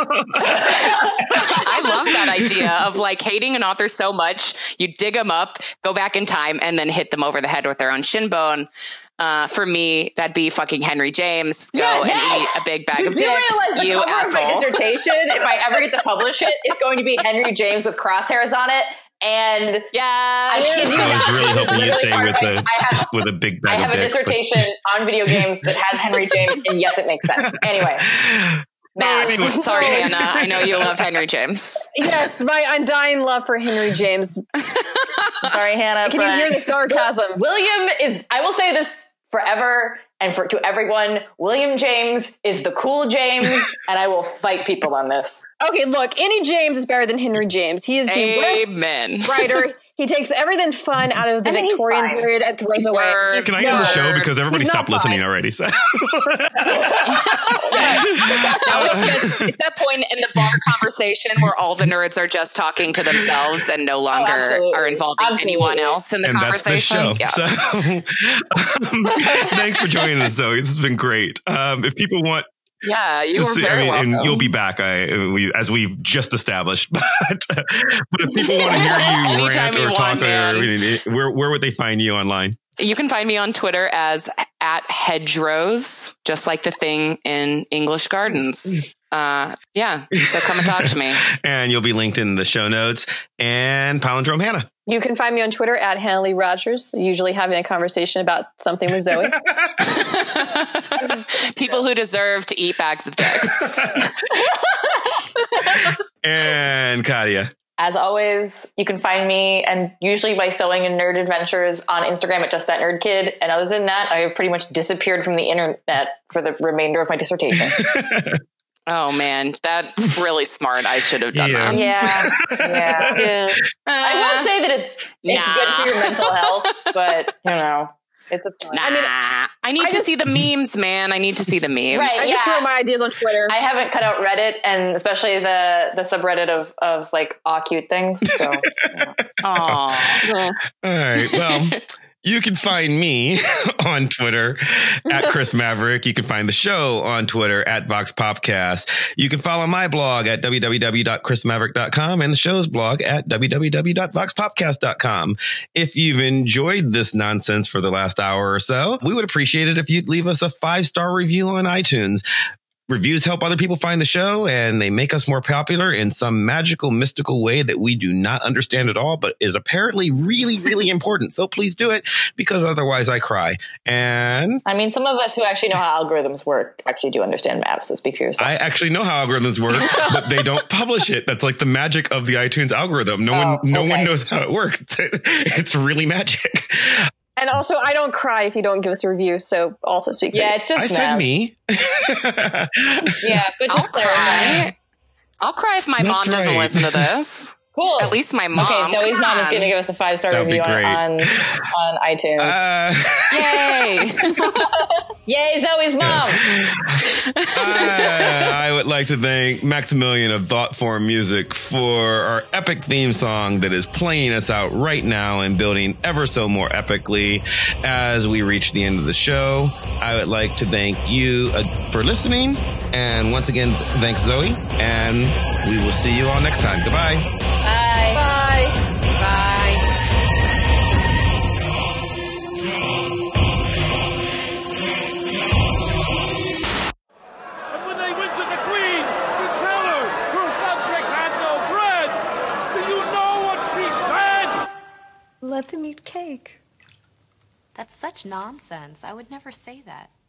love that idea of like hating an author so much, you dig them up, go back in time, and then hit them over the head with their own shin bone. Uh, for me, that'd be fucking Henry James. Go yes, and yes. eat a big bag you of dicks, the you cover asshole. Of my dissertation, if I ever get to publish it, it's going to be Henry James with crosshairs on it. And yeah, I, I was really hoping you'd say with a have, with a big bag. I have of a dicks, dissertation but... on video games that has Henry James, and yes, it makes sense. Anyway. Matt. No, I mean, sorry, Hannah. I know you love Henry James. Yes, my undying love for Henry James. Sorry, Hannah. Can Brent. You hear the sarcasm? William is, I will say this forever and for, to everyone, William James is the cool James, and I will fight people on this. Okay, look, any James is better than Henry James. He is the Amen. Worst writer. He takes everything fun out of the I mean, Victorian period and throws away. Can I end the show? Because everybody stopped fine. listening already. So. No, it's just it's that point in the bar conversation where all the nerds are just talking to themselves and no longer oh, are involving absolutely. anyone else in the and conversation. That's the show. Yeah. So, um, thanks for joining us, Zoe. This has been great. Um, if people want. Yeah, you were very I mean, welcome. And you'll be back, I, we, as we've just established. But, but if people want to hear you rant or talk, or, where, where would they find you online? You can find me on Twitter as at hedgerows, just like the thing in English Gardens. Uh, yeah. So come and talk to me. And you'll be linked in the show notes. And Palindrome Hannah. You can find me on Twitter at Hannah Lee Rogers, usually having a conversation about something with Zoe. People who deserve to eat bags of dicks. And Katya. As always, you can find me and usually my sewing and nerd adventures on Instagram at Just That Nerd Kid. And other than that, I have pretty much disappeared from the internet for the remainder of my dissertation. Oh, man, that's really smart. I should have done yeah. that. Yeah. Yeah. yeah. Uh, I won't say that it's it's nah. good for your mental health, but, you know, it's a nah. I mean, I need I to just, see the memes, man. I need to see the memes. Right, I yeah. just throw my ideas on Twitter. I haven't cut out Reddit, and especially the, the subreddit of, of, like, aw, cute things. So, yeah. Aww. Yeah. All right, well... You can find me on Twitter at Chris Maverick. You can find the show on Twitter at Vox Popcast. You can follow my blog at w w w dot chris maverick dot com and the show's blog at w w w dot vox popcast dot com. If you've enjoyed this nonsense for the last hour or so, we would appreciate it if you'd leave us a five-star review on iTunes. Reviews help other people find the show, and they make us more popular in some magical, mystical way that we do not understand at all, but is apparently really, really important. So please do it, because otherwise I cry. And I mean, some of us who actually know how algorithms work actually do understand maps, so speak for yourself. I actually know how algorithms work, but they don't publish it. That's like the magic of the iTunes algorithm. No oh, one, no okay. one knows how it works. It's really magic. And also, I don't cry if you don't give us a review. So also speak. Yeah, it's just I said me. Yeah, but just I'll cry. I'll cry if my That's mom doesn't right. listen to this. Cool. At least my mom. Okay, Zoe's mom is going to give us a five star review on, on on iTunes. Uh, Yay! Yay, Zoe's mom. I, I would like to thank Maximilian of Thoughtform Music for our epic theme song that is playing us out right now and building ever so more epically as we reach the end of the show. I would like to thank you uh, for listening, and once again, thanks, Zoe, and we will see you all next time. Goodbye. Bye. Bye. Bye. And when they went to the Queen to tell her her subjects had no bread, do you know what she said? Let them eat cake. That's such nonsense. I would never say that.